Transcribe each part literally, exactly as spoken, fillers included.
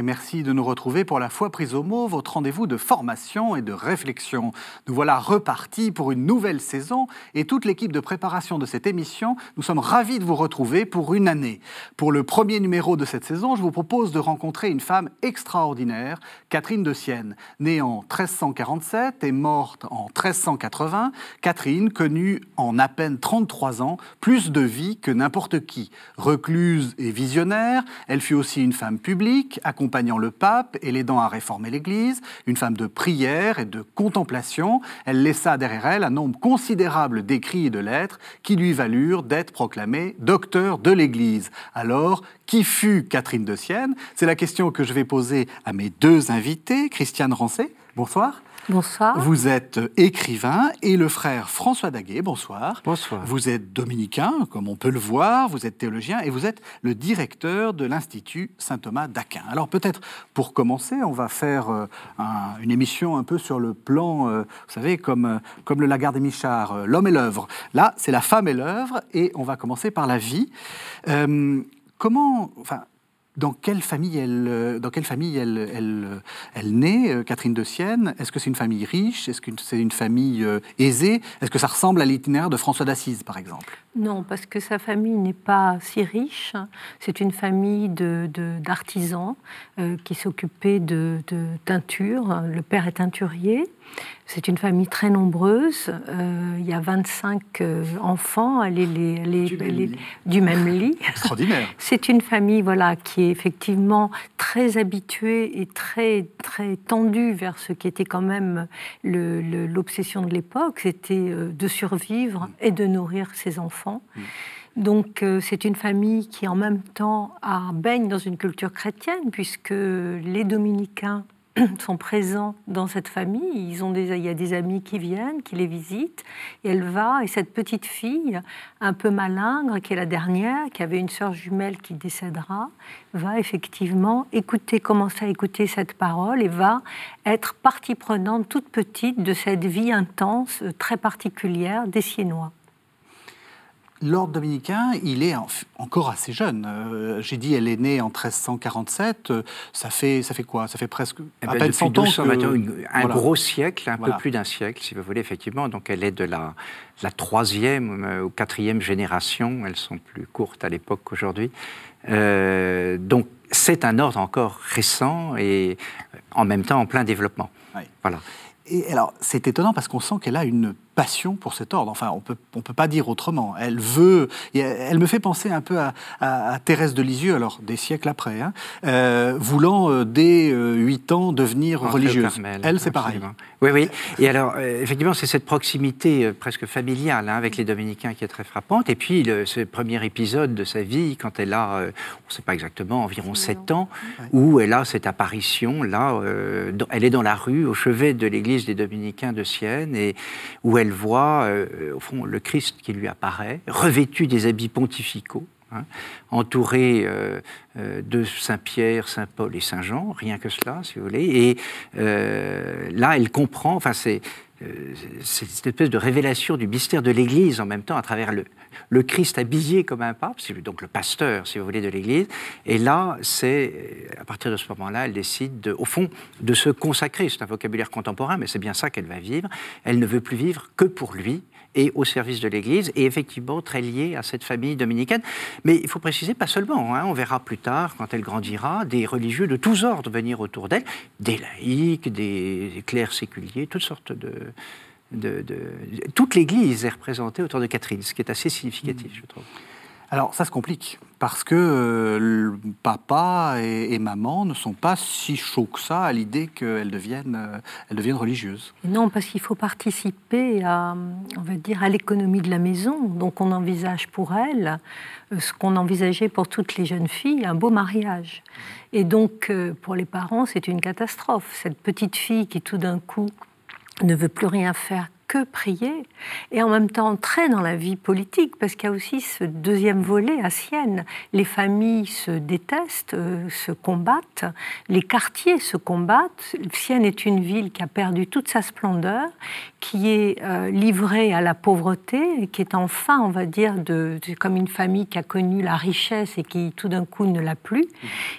et merci de nous retrouver pour La foi prise au mot, votre rendez-vous de formation et de réflexion. Nous voilà repartis pour une nouvelle saison et toute l'équipe de préparation de cette émission, nous sommes ravis de vous retrouver pour une année. Pour le premier numéro de cette saison, je vous propose de rencontrer une femme extraordinaire, Catherine de Sienne. Née en treize cent quarante-sept et morte en treize cent quatre-vingts, Catherine connut en à peine trente-trois ans plus de vie que n'importe qui. Recluse et visionnaire, elle fut aussi une femme publique, accompagnant le pape et l'aidant à réformer l'Église, une femme de prière et de contemplation. Elle laissa derrière elle un nombre considérable d'écrits et de lettres qui lui valurent d'être proclamée docteur de l'Église. Alors, qui fut Catherine de Sienne ? C'est la question que je vais poser à mes deux invités. Christiane Rancé, bonsoir. Bonsoir. Vous êtes écrivain et le frère François Daguet, bonsoir. Bonsoir. Vous êtes dominicain, comme on peut le voir, vous êtes théologien et vous êtes le directeur de l'Institut Saint-Thomas d'Aquin. Alors peut-être, pour commencer, on va faire euh, un, une émission un peu sur le plan, euh, vous savez, comme, euh, comme le Lagarde et Michard, euh, l'homme et l'œuvre. Là, c'est la femme et l'œuvre et on va commencer par la vie. Euh, comment... enfin, Dans quelle famille elle, dans quelle famille elle, elle, elle naît, Catherine de Sienne ? Est-ce que c'est une famille riche ? Est-ce que c'est une famille aisée ? Est-ce que ça ressemble à l'itinéraire de François d'Assise, par exemple ? Non, parce que sa famille n'est pas si riche. C'est une famille de, de, d'artisans euh, qui s'occupaient de, de teinture. Le père est teinturier. C'est une famille très nombreuse. Euh, il y a vingt-cinq euh, enfants les, les, les, du, les, même du même lit. Extraordinaire. C'est une famille voilà, qui est effectivement très habituée et très, très tendue vers ce qui était quand même le, le, l'obsession de l'époque. C'était de survivre et de nourrir ses enfants. Mmh. Donc, euh, c'est une famille qui, en même temps, a, baigne dans une culture chrétienne, puisque les dominicains sont présents dans cette famille. Ils ont des, il y a des amis qui viennent, qui les visitent. Et elle va, et cette petite fille, un peu malingre, qui est la dernière, qui avait une sœur jumelle qui décédera, va effectivement écouter, commencer à écouter cette parole et va être partie prenante, toute petite, de cette vie intense, très particulière des Siennois. L'ordre dominicain, il est en, encore assez jeune. Euh, j'ai dit, elle est née en treize cent quarante-sept. Euh, ça fait, ça fait quoi ? Ça fait presque eh à ben, peine cent ans. Que... Une, un voilà. gros siècle, un voilà. peu plus d'un siècle, si vous voulez, effectivement. Donc, elle est de la, la troisième ou quatrième génération. Elles sont plus courtes à l'époque qu'aujourd'hui. Euh, donc, c'est un ordre encore récent et en même temps en plein développement. Oui. Voilà. Et alors, c'est étonnant parce qu'on sent qu'elle a une passion pour cet ordre. Enfin, on peut, on peut pas dire autrement. Elle veut... Elle me fait penser un peu à, à, à Thérèse de Lisieux, alors des siècles après, hein, euh, voulant, euh, dès euh, huit ans, devenir Entre religieuse. Carmel, elle, c'est absolument. Pareil. Oui, oui. Et alors, euh, effectivement, c'est cette proximité euh, presque familiale hein, avec les Dominicains qui est très frappante. Et puis, le, ce premier épisode de sa vie, quand elle a, euh, on ne sait pas exactement, environ sept ans, ouais. où elle a cette apparition, là, euh, dans, elle est dans la rue, au chevet de l'église des Dominicains de Sienne, et où elle voit, euh, au fond, le Christ qui lui apparaît, revêtu des habits pontificaux, hein, entouré euh, euh, de Saint-Pierre, Saint-Paul et Saint Jean, rien que cela, si vous voulez. Et euh, là, elle comprend, enfin, c'est, euh, c'est cette espèce de révélation du mystère de l'Église, en même temps, à travers le, le Christ habillé comme un pape, donc le pasteur, si vous voulez, de l'Église. Et là, c'est, à partir de ce moment-là, elle décide, de, au fond, de se consacrer. C'est un vocabulaire contemporain, mais c'est bien ça qu'elle va vivre. Elle ne veut plus vivre que pour lui et au service de l'Église, et effectivement très liée à cette famille dominicaine. Mais il faut préciser, pas seulement, hein, on verra plus tard, quand elle grandira, des religieux de tous ordres venir autour d'elle, des laïcs, des, des clercs séculiers, toutes sortes de... de, de... Toute l'Église est représentée autour de Catherine, ce qui est assez significatif, mmh. je trouve. Alors, ça se complique, parce que euh, le papa et, et maman ne sont pas si chauds que ça à l'idée qu'elles deviennent, euh, elles deviennent religieuses. Non, parce qu'il faut participer à, on va dire, à l'économie de la maison. Donc, on envisage pour elle ce qu'on envisageait pour toutes les jeunes filles, un beau mariage. Et donc, euh, pour les parents, c'est une catastrophe. Cette petite fille qui, tout d'un coup, ne veut plus rien faire que prier, et en même temps entrer dans la vie politique, parce qu'il y a aussi ce deuxième volet à Sienne. Les familles se détestent, euh, se combattent, les quartiers se combattent. Sienne est une ville qui a perdu toute sa splendeur, qui est euh, livrée à la pauvreté, et qui est enfin, on va dire, de, de, comme une famille qui a connu la richesse et qui tout d'un coup ne l'a plus.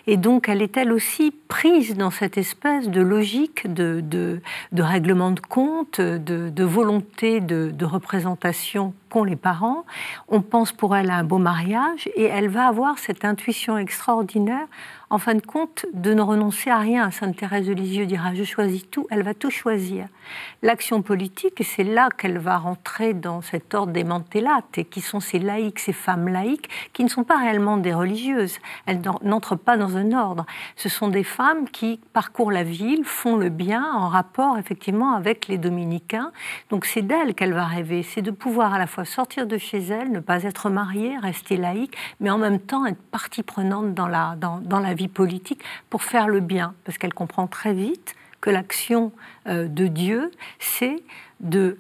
Et donc elle est elle aussi prise dans cette espèce de logique de, de, de règlement de compte, de, de volonté de, de représentation qu'ont les parents. On pense pour elle à un beau mariage et elle va avoir cette intuition extraordinaire, en fin de compte, de ne renoncer à rien. Sainte Thérèse de Lisieux dira « je choisis tout », elle va tout choisir. L'action politique, et c'est là qu'elle va rentrer dans cet ordre des mantellates, et qui sont ces laïcs, ces femmes laïques, qui ne sont pas réellement des religieuses. Elles n'entrent pas dans un ordre. Ce sont des femmes qui parcourent la ville, font le bien, en rapport effectivement avec les dominicains. Donc c'est d'elles qu'elle va rêver, c'est de pouvoir à la fois sortir de chez elle, ne pas être mariée, rester laïque, mais en même temps être partie prenante dans la, dans, dans la vie politique pour faire le bien, parce qu'elle comprend très vite que l'action euh, de Dieu, c'est de,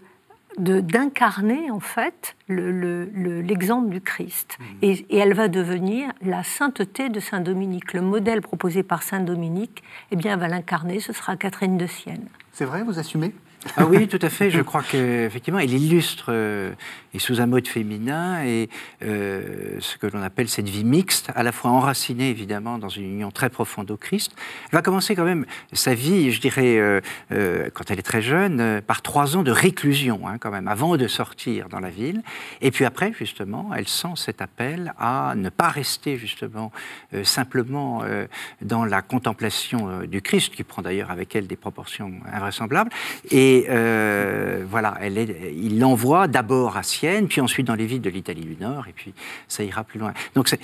de, d'incarner en fait le, le, le, l'exemple du Christ. Mmh. Et, et elle va devenir la sainteté de Saint Dominique. Le modèle proposé par Saint Dominique, eh bien, elle va l'incarner, ce sera Catherine de Sienne. C'est vrai, vous assumez ? Ah oui, tout à fait. Je crois qu'effectivement, elle illustre, euh, et sous un mode féminin, et euh, ce que l'on appelle cette vie mixte, à la fois enracinée, évidemment, dans une union très profonde au Christ. Elle va commencer quand même sa vie, je dirais, euh, euh, quand elle est très jeune, euh, par trois ans de réclusion, hein, quand même, avant de sortir dans la ville. Et puis après, justement, elle sent cet appel à ne pas rester, justement, euh, simplement euh, dans la contemplation euh, du Christ, qui prend d'ailleurs avec elle des proportions invraisemblables. Et Et euh, voilà, elle est, il l'envoie d'abord à Sienne, puis ensuite dans les villes de l'Italie du Nord, et puis ça ira plus loin. Donc c'est,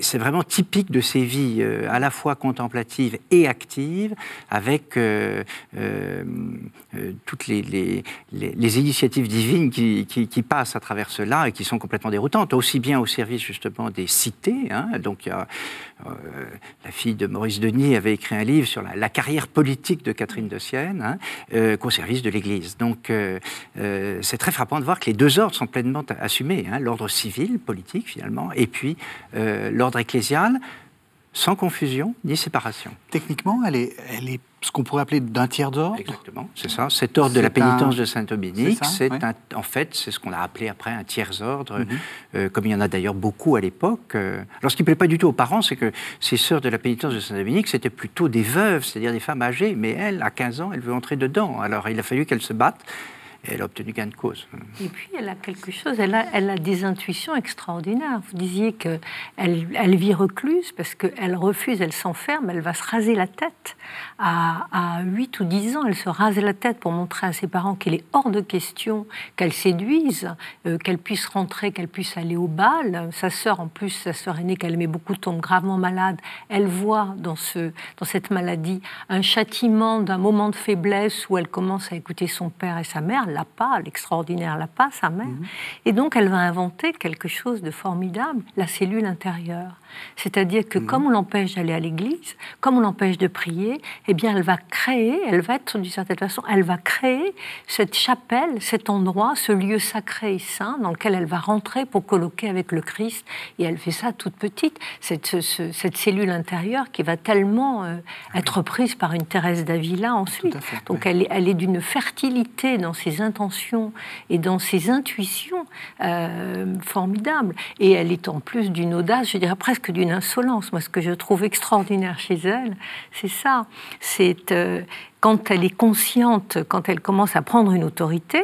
c'est vraiment typique de ces vies euh, à la fois contemplatives et actives, avec euh, euh, euh, toutes les, les, les, les initiatives divines qui, qui, qui passent à travers cela et qui sont complètement déroutantes, aussi bien au service justement des cités. Hein, donc il y a, euh, la fille de Maurice Denis avait écrit un livre sur la, la carrière politique de Catherine de Sienne, hein, euh, au service de l'Église. Donc, euh, euh, c'est très frappant de voir que les deux ordres sont pleinement assumés, hein, l'ordre civil, politique, finalement, et puis euh, l'ordre ecclésial, sans confusion ni séparation. Techniquement, elle est, elle est ce qu'on pourrait appeler d'un tiers d'ordre. Exactement, c'est ça. Cet ordre c'est de la pénitence un... de Saint-Dominique, c'est, ça, c'est ouais. un, en fait, c'est ce qu'on a appelé après un tiers ordre, mm-hmm. euh, comme il y en a d'ailleurs beaucoup à l'époque. Alors, ce qui ne plaît pas du tout aux parents, c'est que ces sœurs de la pénitence de Saint-Dominique, c'était plutôt des veuves, c'est-à-dire des femmes âgées, mais elle, à quinze ans, elle veut entrer dedans. Alors, il a fallu qu'elle se batte. Et elle a obtenu gain de cause. Et puis, elle a quelque chose, elle a, elle a des intuitions extraordinaires. Vous disiez qu'elle elle vit recluse parce qu'elle refuse, elle s'enferme, elle va se raser la tête. À, à huit ou dix ans, elle se rase la tête pour montrer à ses parents qu'il est hors de question qu'elle séduise, euh, qu'elle puisse rentrer, qu'elle puisse aller au bal. Sa sœur, en plus, sa sœur aînée qu'elle aimait beaucoup, tombe gravement malade. Elle voit dans, ce, dans cette maladie un châtiment d'un moment de faiblesse où elle commence à écouter son père et sa mère. Elle l'a pas, l'extraordinaire l'a pas, sa mère. Mmh. Et donc, elle va inventer quelque chose de formidable, la cellule intérieure. C'est-à-dire que mmh. comme on l'empêche d'aller à l'église, comme on l'empêche de prier, eh bien, elle va créer, elle va être, d'une certaine façon, elle va créer cette chapelle, cet endroit, ce lieu sacré et saint dans lequel elle va rentrer pour colloquer avec le Christ. Et elle fait ça toute petite, cette, ce, cette cellule intérieure qui va tellement euh, oui. être prise par une Thérèse d'Avila ensuite. Tout à fait, donc, oui. elle, elle est d'une fertilité dans ses intentions et dans ses intuitions euh, formidables. Et elle est en plus d'une audace, je dirais presque d'une insolence. Moi, ce que je trouve extraordinaire chez elle, c'est ça. C'est euh, quand elle est consciente, quand elle commence à prendre une autorité,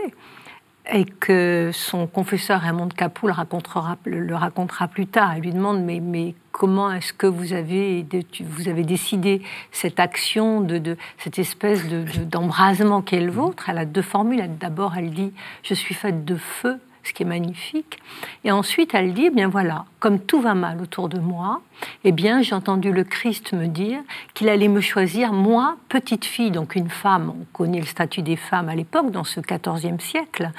et que son confesseur Raymond de Capoue le racontera, le racontera plus tard. Elle lui demande mais, mais comment est-ce que vous avez, vous avez décidé cette action, de, de, cette espèce de, de, d'embrasement qui est le vôtre. Elle a deux formules. D'abord, elle dit « je suis faite de feu », ce qui est magnifique. Et ensuite, elle dit, eh bien voilà, comme tout va mal autour de moi, eh bien, j'ai entendu le Christ me dire qu'il allait me choisir, moi, petite fille, donc une femme, on connaît le statut des femmes à l'époque, dans ce quatorzième siècle,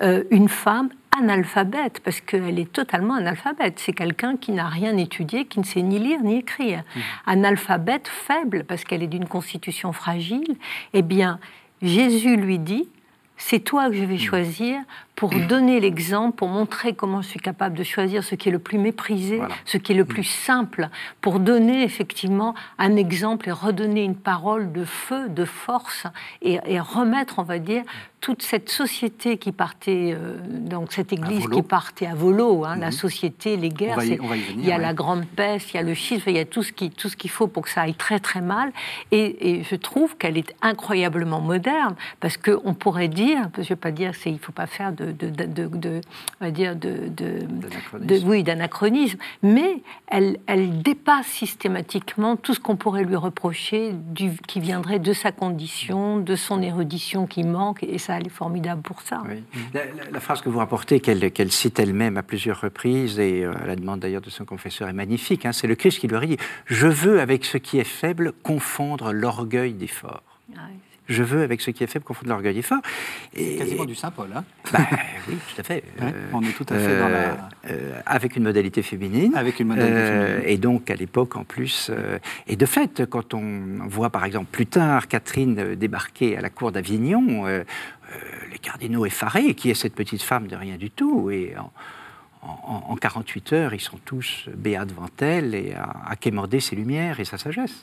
euh, une femme analphabète, parce qu'elle est totalement analphabète. C'est quelqu'un qui n'a rien étudié, qui ne sait ni lire ni écrire. Mmh. Analphabète faible, parce qu'elle est d'une constitution fragile. Eh bien, Jésus lui dit, c'est toi que je vais choisir pour donner l'exemple, pour montrer comment je suis capable de choisir ce qui est le plus méprisé, voilà. ce qui est le plus simple, pour donner effectivement un exemple et redonner une parole de feu, de force, et, et remettre, on va dire, toute cette société qui partait, euh, donc cette église qui partait à volo, hein, mm-hmm. la société, les guerres, y, c'est, venir, il y a ouais. la grande peste, il y a le schisme, il y a tout ce, qui, tout ce qu'il faut pour que ça aille très très mal, et, et je trouve qu'elle est incroyablement moderne, parce qu'on pourrait dire, je ne vais pas dire, c'est, il ne faut pas faire de De, de, de, de, on va dire de, de, d'anachronisme. de, oui, d'anachronisme, mais elle, elle dépasse systématiquement tout ce qu'on pourrait lui reprocher du, qui viendrait de sa condition, de son érudition qui manque, et ça, elle est formidable pour ça. Oui. La, la, la phrase que vous rapportez, qu'elle, qu'elle cite elle-même à plusieurs reprises, et euh, à la demande d'ailleurs de son confesseur, est magnifique, hein, c'est le Christ qui lui dit « Je veux, avec ce qui est faible, confondre l'orgueil des forts ouais. ». Je veux, avec ce qui est faible, confondre l'orgueil et fort. C'est quasiment du Saint-Paul, hein bah, oui, tout à fait. Ouais, euh, on est tout à fait euh, dans la... Euh, avec une modalité féminine. Avec une modalité euh, féminine. Et donc, à l'époque, en plus... Euh, et de fait, quand on voit, par exemple, plus tard, Catherine débarquer à la cour d'Avignon, euh, euh, les cardinaux effarés, qui est cette petite femme de rien du tout, et... En, En, en quarante-huit heures, ils sont tous béats devant elle et à, à quémander ses lumières et sa sagesse.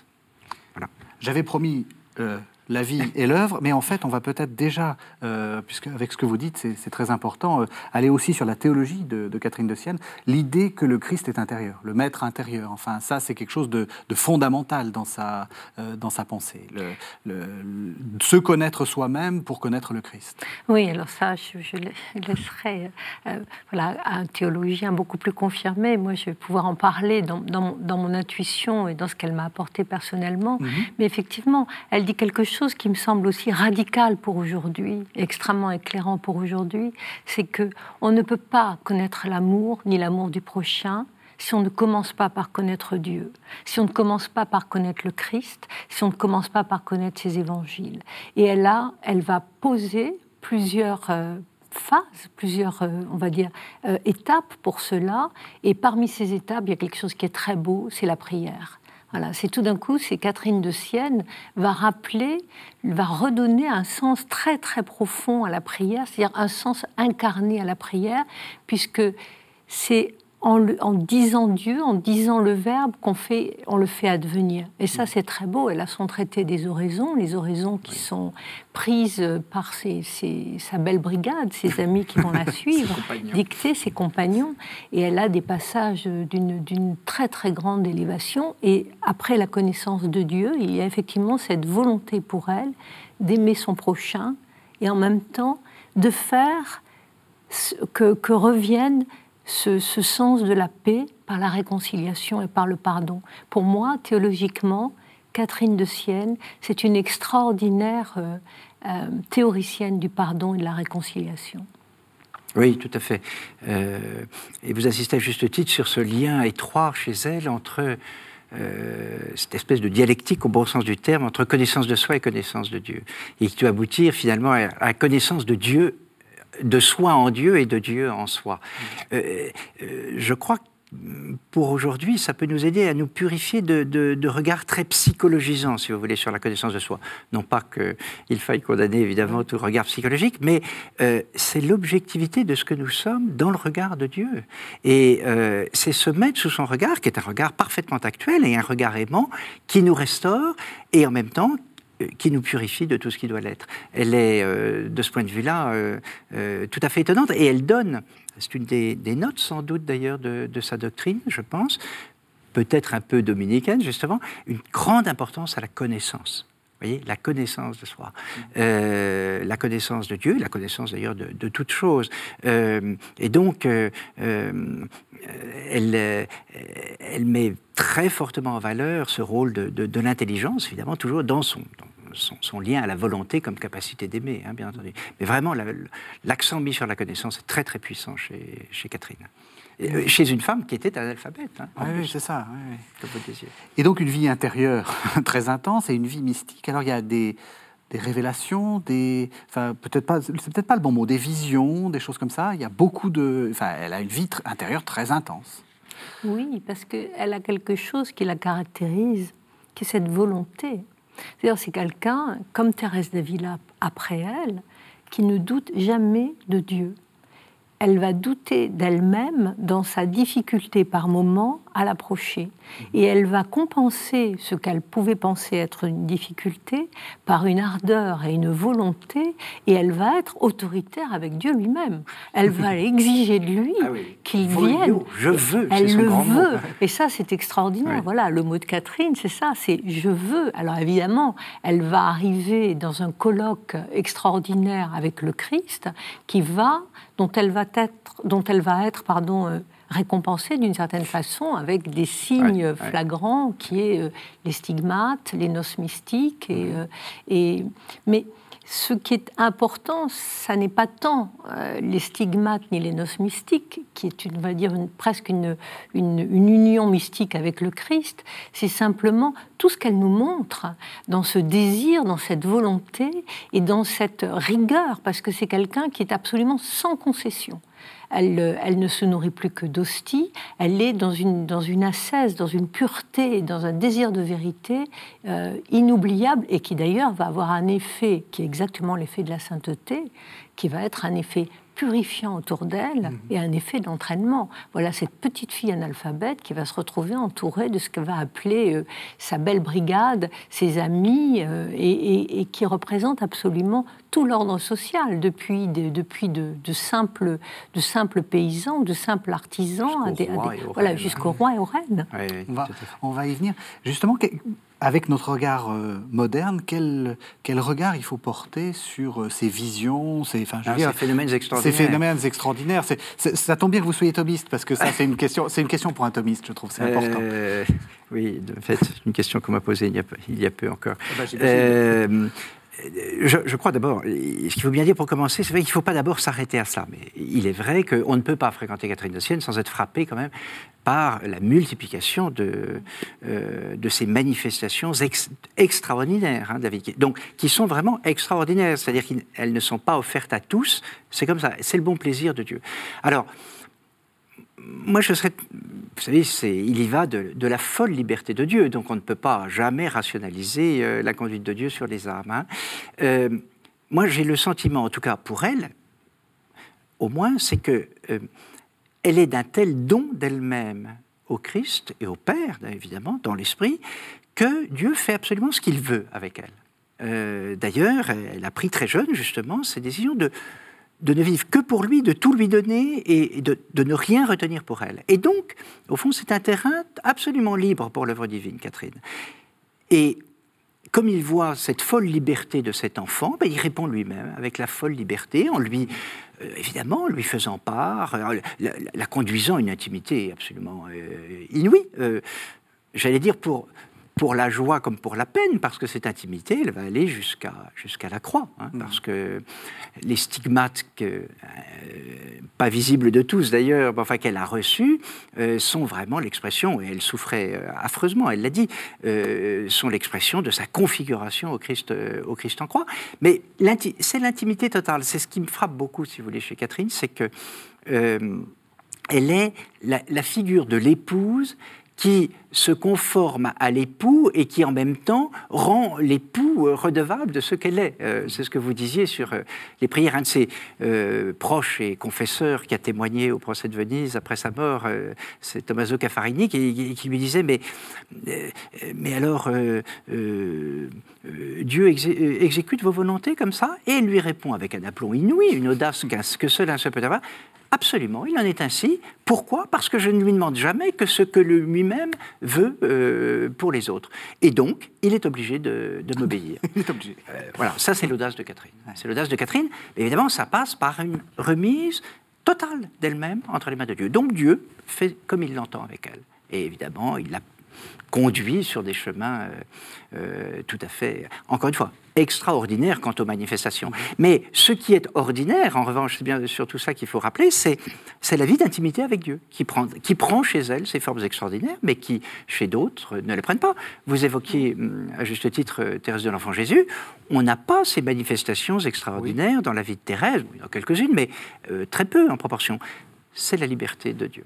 Voilà. J'avais promis... Euh... la vie et l'œuvre, mais en fait, on va peut-être déjà, euh, puisque avec ce que vous dites, c'est, c'est très important, euh, aller aussi sur la théologie de, de Catherine de Sienne, l'idée que le Christ est intérieur, le maître intérieur. Enfin, ça, c'est quelque chose de, de fondamental dans sa, euh, dans sa pensée. Le, le, le, se connaître soi-même pour connaître le Christ. Oui, alors ça, je, je laisserai euh, voilà, à un théologien beaucoup plus confirmé. Moi, je vais pouvoir en parler dans, dans, dans mon intuition et dans ce qu'elle m'a apporté personnellement. Mm-hmm. Mais effectivement, elle dit quelque chose chose qui me semble aussi radicale pour aujourd'hui, extrêmement éclairant pour aujourd'hui, c'est que on ne peut pas connaître l'amour ni l'amour du prochain si on ne commence pas par connaître Dieu, si on ne commence pas par connaître le Christ, si on ne commence pas par connaître ses évangiles. Et là, elle va poser plusieurs euh, phases, plusieurs, euh, on va dire, euh, étapes pour cela. Et parmi ces étapes, il y a quelque chose qui est très beau, c'est la prière. Voilà, c'est tout d'un coup, c'est Catherine de Sienne va rappeler, va redonner un sens très très profond à la prière, c'est-à-dire un sens incarné à la prière, puisque c'est en, le, en disant Dieu, en disant le Verbe, qu'on fait, on le fait advenir. Et ça, c'est très beau. Elle a son traité des oraisons, les oraisons qui sont prise par ses, ses, sa belle brigade, ses amis qui vont la suivre, dicter ses compagnons. Et elle a des passages d'une, d'une très, très grande élévation. Et après la connaissance de Dieu, il y a effectivement cette volonté pour elle d'aimer son prochain et en même temps de faire que, que revienne ce, ce sens de la paix par la réconciliation et par le pardon. Pour moi, théologiquement, Catherine de Sienne, c'est une extraordinaire... Euh, Euh, théoricienne du pardon et de la réconciliation. Oui, tout à fait. Euh, et vous insistez à juste titre sur ce lien étroit chez elle entre euh, cette espèce de dialectique, au bon sens du terme, entre connaissance de soi et connaissance de Dieu. Et qui doit aboutir finalement à la connaissance de Dieu, de soi en Dieu et de Dieu en soi. Euh, euh, je crois que pour aujourd'hui, ça peut nous aider à nous purifier de, de, de regards très psychologisants, si vous voulez, sur la connaissance de soi. Non pas qu'il faille condamner, évidemment, tout regard psychologique, mais euh, c'est l'objectivité de ce que nous sommes dans le regard de Dieu. Et euh, c'est se mettre sous son regard, qui est un regard parfaitement actuel et un regard aimant, qui nous restaure et, en même temps, qui nous purifie de tout ce qui doit l'être. Elle est, euh, de ce point de vue-là, euh, euh, tout à fait étonnante, et elle donne, c'est une des, des notes, sans doute d'ailleurs, de, de sa doctrine, je pense, peut-être un peu dominicaine, justement, une grande importance à la connaissance. Vous voyez, la connaissance de soi, euh, la connaissance de Dieu, la connaissance d'ailleurs de, de toute chose. Euh, et donc, euh, euh, elle, euh, elle met très fortement en valeur ce rôle de, de, de l'intelligence, évidemment, toujours dans son... Dans Son, son lien à la volonté comme capacité d'aimer, hein, bien entendu. Mais vraiment, la, l'accent mis sur la connaissance est très, très puissant chez, chez Catherine. Et, euh, chez une femme qui était analphabète. Hein, ah oui, c'est ça. Oui, oui. Et donc, une vie intérieure très intense et une vie mystique. Alors, il y a des... des révélations, des, enfin peut-être pas, c'est peut-être pas le bon mot, des visions, des choses comme ça. Il y a beaucoup de, enfin, elle a une vie tr- intérieure très intense. Oui, parce qu'elle a quelque chose qui la caractérise, qui est cette volonté. C'est-à-dire, c'est quelqu'un, comme Thérèse d'Avila après elle, qui ne doute jamais de Dieu. Elle va douter d'elle-même dans sa difficulté par moment à l'approcher. Et elle va compenser ce qu'elle pouvait penser être une difficulté par une ardeur et une volonté, et elle va être autoritaire avec Dieu lui-même. Elle va exiger de lui ah oui. qu'il vienne. Volio, je veux, elle c'est son le grand veut. Mot. Et ça, c'est extraordinaire. Oui. Voilà, le mot de Catherine, c'est ça, c'est « je veux ». Alors évidemment, elle va arriver dans un colloque extraordinaire avec le Christ qui va, dont elle va être, dont elle va être pardon, euh, récompensée d'une certaine façon avec des signes ouais, flagrants ouais. qui est euh, les stigmates, les noces mystiques. Et, euh, et, mais ce qui est important, ça n'est pas tant euh, les stigmates ni les noces mystiques, qui est, une, on va dire, une, presque une, une, une union mystique avec le Christ, c'est simplement tout ce qu'elle nous montre dans ce désir, dans cette volonté et dans cette rigueur, parce que c'est quelqu'un qui est absolument sans concession. Elle, elle ne se nourrit plus que d'hostie, elle est dans une, dans une ascèse, dans une pureté, dans un désir de vérité euh, inoubliable et qui d'ailleurs va avoir un effet, qui est exactement l'effet de la sainteté, qui va être un effet purifiant autour d'elle et un effet d'entraînement. Voilà cette petite fille analphabète qui va se retrouver entourée de ce qu'elle va appeler euh, sa belle brigade, ses amis, euh, et, et, et qui représente absolument tout l'ordre social, depuis, de, depuis de, de, simples, de simples paysans, de simples artisans, jusqu'au, à des, roi, à des, et voilà, jusqu'au roi et aux reines. Oui, oui, on, va, on va y venir. Justement, avec notre regard euh, moderne, quel, quel regard il faut porter sur euh, ces visions, ces, enfin, je non, dire, ces phénomènes extraordinaires. Ces phénomènes extraordinaires. C'est, c'est, ça tombe bien que vous soyez thomiste, parce que ça, c'est une question, c'est une question pour un thomiste, je trouve, c'est important. Euh, oui, de fait, c'est une question qu'on m'a posée il y a, il y a peu encore. Ah bah, euh, je, je crois d'abord, ce qu'il faut bien dire pour commencer, c'est vrai qu'il ne faut pas d'abord s'arrêter à ça. Mais il est vrai qu'on ne peut pas fréquenter Catherine de Sienne sans être frappé quand même par la multiplication de, euh, de ces manifestations ex- extraordinaires, hein, David, donc, qui sont vraiment extraordinaires, c'est-à-dire qu'elles ne sont pas offertes à tous, c'est comme ça, c'est le bon plaisir de Dieu. Alors, moi je serais, vous savez, c'est, il y va de, de la folle liberté de Dieu, donc on ne peut pas jamais rationaliser euh, la conduite de Dieu sur les âmes. Hein. Euh, moi j'ai le sentiment, en tout cas pour elle, au moins, c'est que... Euh, elle est d'un tel don d'elle-même au Christ et au Père, évidemment, dans l'esprit, que Dieu fait absolument ce qu'il veut avec elle. Euh, d'ailleurs, elle a pris très jeune, justement, cette décision de, de ne vivre que pour lui, de tout lui donner et de, de ne rien retenir pour elle. Et donc, au fond, c'est un terrain absolument libre pour l'œuvre divine, Catherine. Et comme il voit cette folle liberté de cet enfant, ben, il répond lui-même avec la folle liberté, en lui... Euh, évidemment, lui faisant part, euh, la, la, la conduisant à une intimité absolument euh, inouïe, euh, j'allais dire pour, pour la joie comme pour la peine, parce que cette intimité, elle va aller jusqu'à, jusqu'à la croix, hein, mmh. parce que les stigmates, que, euh, pas visibles de tous d'ailleurs, enfin, qu'elle a reçus, euh, sont vraiment l'expression, et elle souffrait euh, affreusement, elle l'a dit, euh, sont l'expression de sa configuration au Christ, euh, au Christ en croix. Mais l'inti- c'est l'intimité totale, c'est ce qui me frappe beaucoup, si vous voulez, chez Catherine, c'est que euh, elle est la, la figure de l'épouse qui se conforme à l'époux et qui, en même temps, rend l'époux redevable de ce qu'elle est. Euh, c'est ce que vous disiez sur euh, les prières. Un de ses euh, proches et confesseurs qui a témoigné au procès de Venise après sa mort, euh, c'est Tommaso Caffarini, qui, qui lui disait « Mais, euh, mais alors, euh, euh, Dieu exé- exécute vos volontés comme ça ?» Et elle lui répond avec un aplomb inouï, une audace que seul un seul peut avoir. Absolument, il en est ainsi. Pourquoi ? Parce que je ne lui demande jamais que ce que lui-même veut euh, pour les autres. Et donc, il est obligé de, de m'obéir. Il est obligé. Euh, voilà, ça c'est l'audace de Catherine. C'est l'audace de Catherine. Mais évidemment, ça passe par une remise totale d'elle-même entre les mains de Dieu. Donc Dieu fait comme il l'entend avec elle. Et évidemment, il la conduit sur des chemins euh, euh, tout à fait, encore une fois, extraordinaires quant aux manifestations. Mais ce qui est ordinaire, en revanche, c'est bien sur tout ça qu'il faut rappeler, c'est, c'est la vie d'intimité avec Dieu, qui prend, qui prend chez elle ces formes extraordinaires, mais qui, chez d'autres, ne les prennent pas. Vous évoquiez, à juste titre, Thérèse de l'Enfant Jésus, on n'a pas ces manifestations extraordinaires oui. dans la vie de Thérèse, dans quelques-unes, mais euh, très peu en proportion. C'est la liberté de Dieu.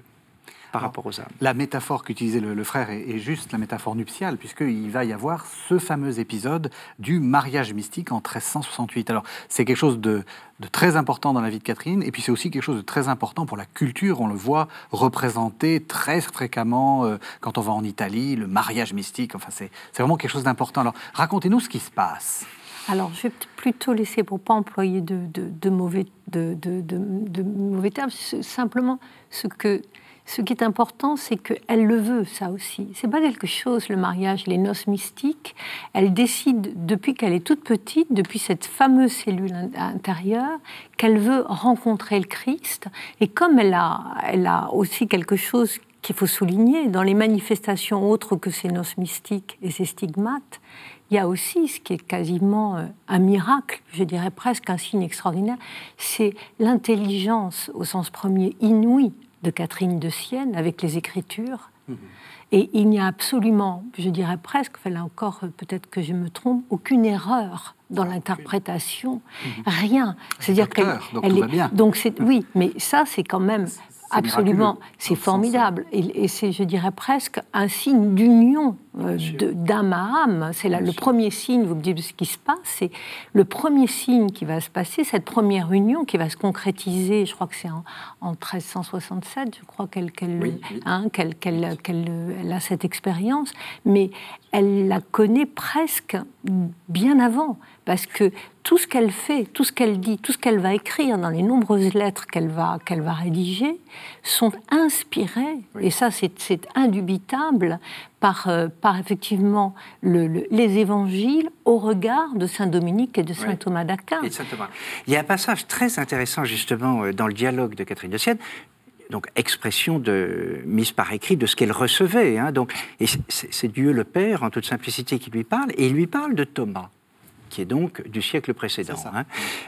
par rapport aux âmes. La métaphore qu'utilisait le, le frère est, est juste, la métaphore nuptiale, puisqu'il va y avoir ce fameux épisode du mariage mystique en treize cent soixante-huit. Alors, c'est quelque chose de, de très important dans la vie de Catherine, et puis c'est aussi quelque chose de très important pour la culture. On le voit représenté très fréquemment euh, quand on va en Italie, le mariage mystique, enfin, c'est, c'est vraiment quelque chose d'important. Alors, racontez-nous ce qui se passe. Alors, je vais plutôt laisser, pour ne pas employer de, de, de, mauvais, de, de, de, de mauvais termes, simplement ce, que, ce qui est important, c'est qu'elle le veut, ça aussi. Ce n'est pas quelque chose, le mariage, les noces mystiques. Elle décide, depuis qu'elle est toute petite, depuis cette fameuse cellule intérieure, qu'elle veut rencontrer le Christ. Et comme elle a, elle a aussi quelque chose qu'il faut souligner, dans les manifestations autres que ces noces mystiques et ces stigmates, il y a aussi ce qui est quasiment un miracle, je dirais presque un signe extraordinaire, c'est l'intelligence au sens premier inouï de Catherine de Sienne avec les Écritures. Mmh. Et il n'y a absolument, je dirais presque, enfin là encore peut-être que je me trompe, aucune erreur dans l'interprétation, mmh. rien. C'est-à-dire qu'elle, donc elle tout est, va bien. Donc c'est, oui, mais ça c'est quand même. Absolument, c'est formidable. Et, et c'est, je dirais, presque un signe d'union euh, de, d'âme à âme. C'est là, le premier signe, vous me dites ce qui se passe, c'est le premier signe qui va se passer, cette première union qui va se concrétiser, je crois que c'est en, en treize cent soixante-sept, je crois qu'elle, qu'elle, oui, oui. Hein, qu'elle, qu'elle, qu'elle, qu'elle a cette expérience, mais elle la connaît presque bien avant, parce que tout ce qu'elle fait, tout ce qu'elle dit, tout ce qu'elle va écrire dans les nombreuses lettres qu'elle va, qu'elle va rédiger sont inspirées, oui. et ça c'est, c'est indubitable, par, euh, par effectivement le, le, les évangiles au regard de saint Dominique et de saint oui. Thomas d'Aquin. Exactement. Il y a un passage très intéressant justement dans le dialogue de Catherine de Sienne, donc expression de, mise par écrit de ce qu'elle recevait. Hein, donc, et c'est, c'est Dieu le Père, en toute simplicité, qui lui parle, et il lui parle de Thomas, qui est donc du siècle précédent, hein.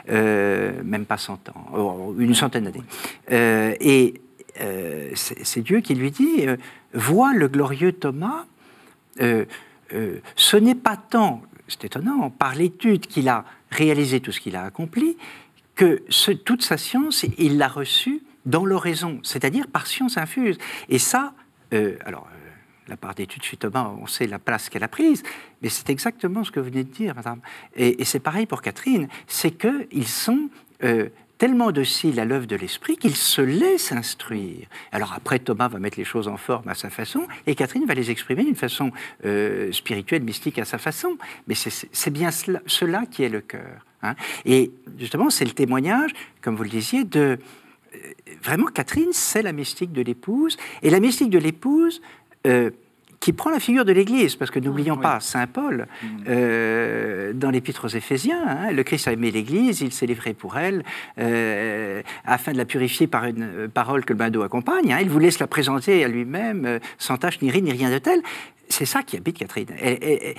euh, même pas cent ans, oh, une centaine d'années. Euh, et euh, c'est, c'est Dieu qui lui dit euh, « Vois le glorieux Thomas, euh, euh, ce n'est pas tant, c'est étonnant, par l'étude qu'il a réalisé tout ce qu'il a accompli, que ce, toute sa science, il l'a reçue dans l'oraison, c'est-à-dire par science infuse. » Et ça, euh, alors... la part d'études chez Thomas, on sait la place qu'elle a prise, mais c'est exactement ce que vous venez de dire, madame. Et, et c'est pareil pour Catherine, c'est qu'ils sont euh, tellement dociles à l'œuvre de l'esprit qu'ils se laissent instruire. Alors après, Thomas va mettre les choses en forme à sa façon, et Catherine va les exprimer d'une façon euh, spirituelle, mystique à sa façon. Mais c'est, c'est bien cela, cela qui est le cœur. Hein. Et justement, c'est le témoignage, comme vous le disiez, de... Euh, vraiment, Catherine, c'est la mystique de l'épouse, et la mystique de l'épouse... Euh, qui prend la figure de l'Église, parce que n'oublions oui. pas Saint-Paul, euh, dans l'Épître aux Éphésiens, hein, le Christ a aimé l'Église, il s'est livré pour elle, euh, afin de la purifier par une parole que le bain d'eau accompagne, hein, il vous laisse la présenter à lui-même, euh, sans tache ni ride, ni rien de tel. C'est ça qui habite Catherine. Elle, elle,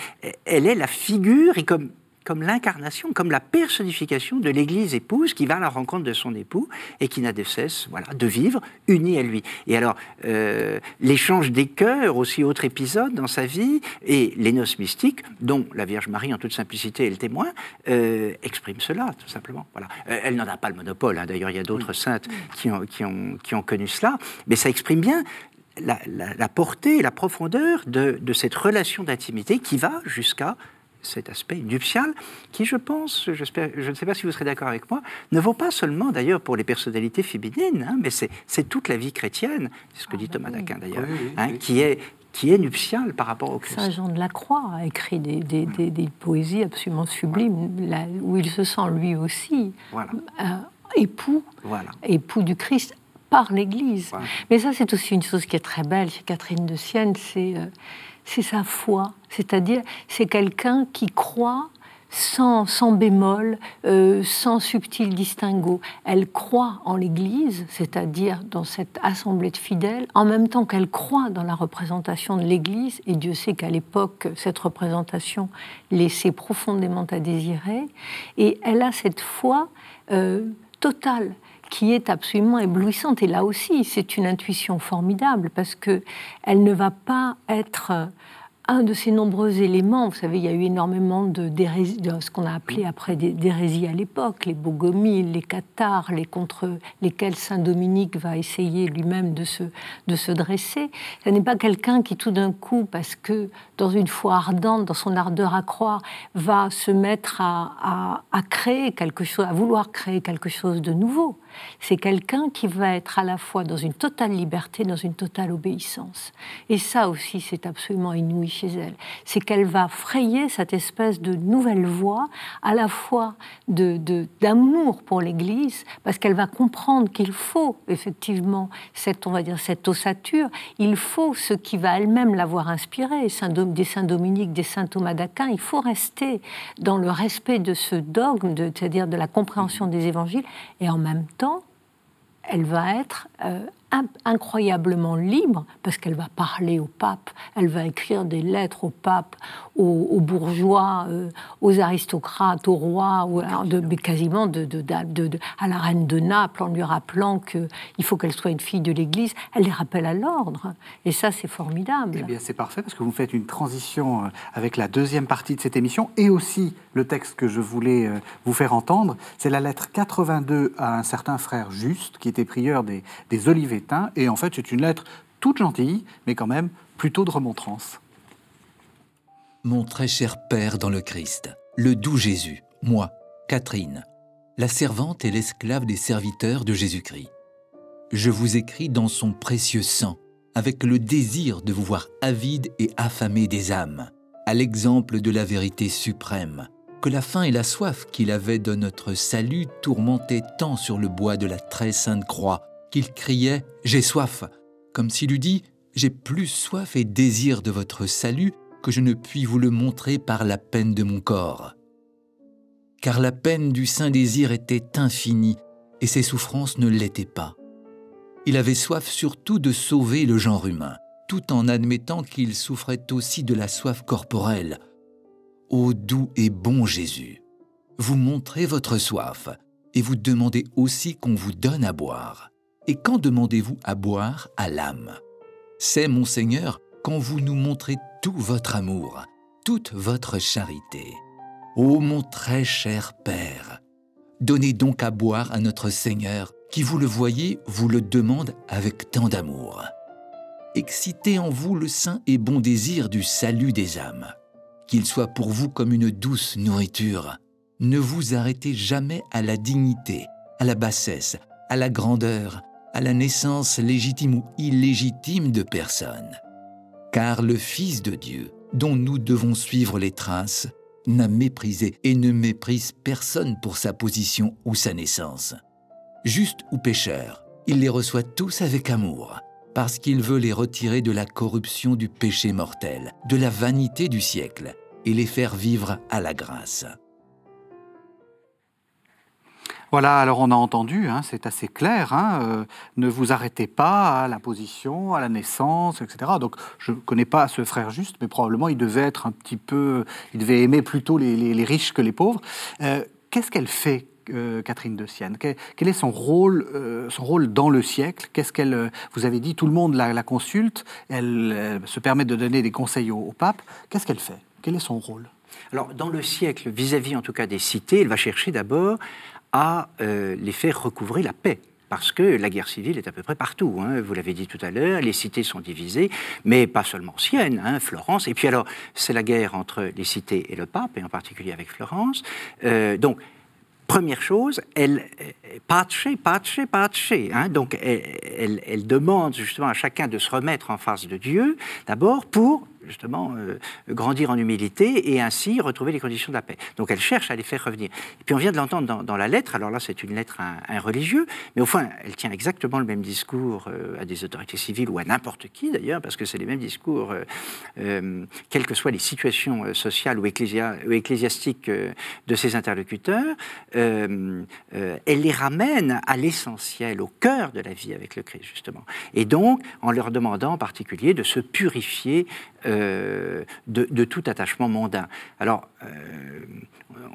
elle est la figure, et comme, comme l'incarnation, comme la personnification de l'Église épouse, qui va à la rencontre de son époux, et qui n'a de cesse, voilà, de vivre unie à lui. Et alors, euh, l'échange des cœurs, aussi autre épisode dans sa vie, et les noces mystiques, dont la Vierge Marie, en toute simplicité, est le témoin, euh, exprime cela, tout simplement. Voilà. Euh, elle n'en a pas le monopole, hein. D'ailleurs, il y a d'autres oui. saintes qui ont, qui, ont, qui ont connu cela, mais ça exprime bien la, la, la portée, la profondeur de, de cette relation d'intimité qui va jusqu'à cet aspect nuptial qui, je pense, j'espère, je ne sais pas si vous serez d'accord avec moi, ne vaut pas seulement d'ailleurs pour les personnalités féminines, hein, mais c'est, c'est toute la vie chrétienne, c'est ce que ah, dit oui, Thomas d'Aquin d'ailleurs, oui, oui, hein, oui. qui est, qui est nuptial par rapport au Christ. Saint Jean de la Croix a écrit des, des, des, des poésies absolument sublimes, voilà. là, où il se sent lui aussi voilà. euh, époux, voilà. époux du Christ par l'Église. Voilà. Mais ça, c'est aussi une chose qui est très belle chez Catherine de Sienne, c'est... Euh, c'est sa foi, c'est-à-dire c'est quelqu'un qui croit sans, sans bémol, euh, sans subtil distinguo. Elle croit en l'Église, c'est-à-dire dans cette assemblée de fidèles, en même temps qu'elle croit dans la représentation de l'Église, et Dieu sait qu'à l'époque, cette représentation laissait profondément à désirer, et elle a cette foi euh, totale, qui est absolument éblouissante. Et là aussi, c'est une intuition formidable, parce qu'elle ne va pas être un de ces nombreux éléments. Vous savez, il y a eu énormément de, de ce qu'on a appelé après des hérésies à l'époque, les bogomiles, les cathares, les contre lesquels saint Dominique va essayer lui-même de se, de se dresser. Ce n'est pas quelqu'un qui tout d'un coup, parce que dans une foi ardente, dans son ardeur à croire, va se mettre à, à, à créer quelque chose, à vouloir créer quelque chose de nouveau. C'est quelqu'un qui va être à la fois dans une totale liberté, dans une totale obéissance. Et ça aussi, c'est absolument inouï chez elle. C'est qu'elle va frayer cette espèce de nouvelle voie, à la fois de, de, d'amour pour l'Église, parce qu'elle va comprendre qu'il faut effectivement cette, on va dire, cette ossature, il faut ce qui va elle-même l'avoir inspirée, des saints Dominique, des saints Thomas d'Aquin, il faut rester dans le respect de ce dogme, de, c'est-à-dire de la compréhension des évangiles, et en même temps, elle va être euh, incroyablement libre, parce qu'elle va parler au pape, elle va écrire des lettres au pape, aux, aux bourgeois, euh, aux aristocrates, aux rois, aux, de, mais quasiment de, de, de, de, de, à la reine de Naples, en lui rappelant qu'il faut qu'elle soit une fille de l'Église. Elle les rappelle à l'ordre, et ça, c'est formidable. Eh bien, c'est parfait, parce que vous faites une transition avec la deuxième partie de cette émission, et aussi le texte que je voulais vous faire entendre, c'est la lettre quatre-vingt-deux à un certain frère Juste, qui était prieur des, des Olivétains, et en fait, c'est une lettre toute gentille, mais quand même plutôt de remontrance. Mon très cher Père dans le Christ, le doux Jésus, moi, Catherine, la servante et l'esclave des serviteurs de Jésus-Christ. Je vous écris dans son précieux sang, avec le désir de vous voir avide et affamé des âmes, à l'exemple de la vérité suprême, que la faim et la soif qu'il avait de notre salut tourmentaient tant sur le bois de la très sainte croix, qu'il criait « J'ai soif », comme s'il eût dit « J'ai plus soif et désir de votre salut que je ne puis vous le montrer par la peine de mon corps. » Car la peine du saint désir était infinie et ses souffrances ne l'étaient pas. Il avait soif surtout de sauver le genre humain, tout en admettant qu'il souffrait aussi de la soif corporelle. Ô doux et bon Jésus, vous montrez votre soif et vous demandez aussi qu'on vous donne à boire. Et quand demandez-vous à boire à l'âme? C'est, mon Seigneur, quand vous nous montrez tout votre amour, toute votre charité. Ô mon très cher Père, donnez donc à boire à notre Seigneur, qui, vous le voyez, vous le demande avec tant d'amour. Excitez en vous le saint et bon désir du salut des âmes. Qu'il soit pour vous comme une douce nourriture. Ne vous arrêtez jamais à la dignité, à la bassesse, à la grandeur, à la naissance légitime ou illégitime de personne. Car le Fils de Dieu, dont nous devons suivre les traces, n'a méprisé et ne méprise personne pour sa position ou sa naissance. Juste ou pécheur, il les reçoit tous avec amour, parce qu'il veut les retirer de la corruption du péché mortel, de la vanité du siècle, et les faire vivre à la grâce. Voilà, alors on a entendu, hein, c'est assez clair, hein, euh, ne vous arrêtez pas à la position, à la naissance, et cetera. Donc je ne connais pas ce frère Juste, mais probablement il devait être un petit peu, il devait aimer plutôt les, les, les riches que les pauvres. Euh, qu'est-ce qu'elle fait, euh, Catherine de Sienne ? Quel, quel est son rôle, euh, son rôle dans le siècle ? Qu'est-ce qu'elle, euh, vous avez dit, tout le monde la, la consulte, elle euh, se permet de donner des conseils au, au pape. Qu'est-ce qu'elle fait ? Quel est son rôle ? Alors dans le siècle, vis-à-vis en tout cas des cités, elle va chercher d'abord à euh, les faire recouvrer la paix, parce que la guerre civile est à peu près partout, hein, vous l'avez dit tout à l'heure, les cités sont divisées, mais pas seulement Sienne, hein, Florence, et puis alors, c'est la guerre entre les cités et le pape, et en particulier avec Florence, euh, donc, première chose, elle pace, pace, pace. Hein, donc, elle, elle, elle demande justement à chacun de se remettre en face de Dieu, d'abord pour justement euh, grandir en humilité et ainsi retrouver les conditions de la paix. Donc, elle cherche à les faire revenir. Et puis, on vient de l'entendre dans, dans la lettre. Alors là, c'est une lettre à, à un religieux, mais au fond, elle tient exactement le même discours euh, à des autorités civiles ou à n'importe qui d'ailleurs, parce que c'est les mêmes discours, euh, euh, quelles que soient les situations euh, sociales ou, ecclésia, ou ecclésiastiques euh, de ses interlocuteurs. Euh, euh, elle les ramène à l'essentiel, au cœur de la vie avec le Christ, justement. Et donc, en leur demandant en particulier de se purifier euh, euh, de, de tout attachement mondain. Alors, euh,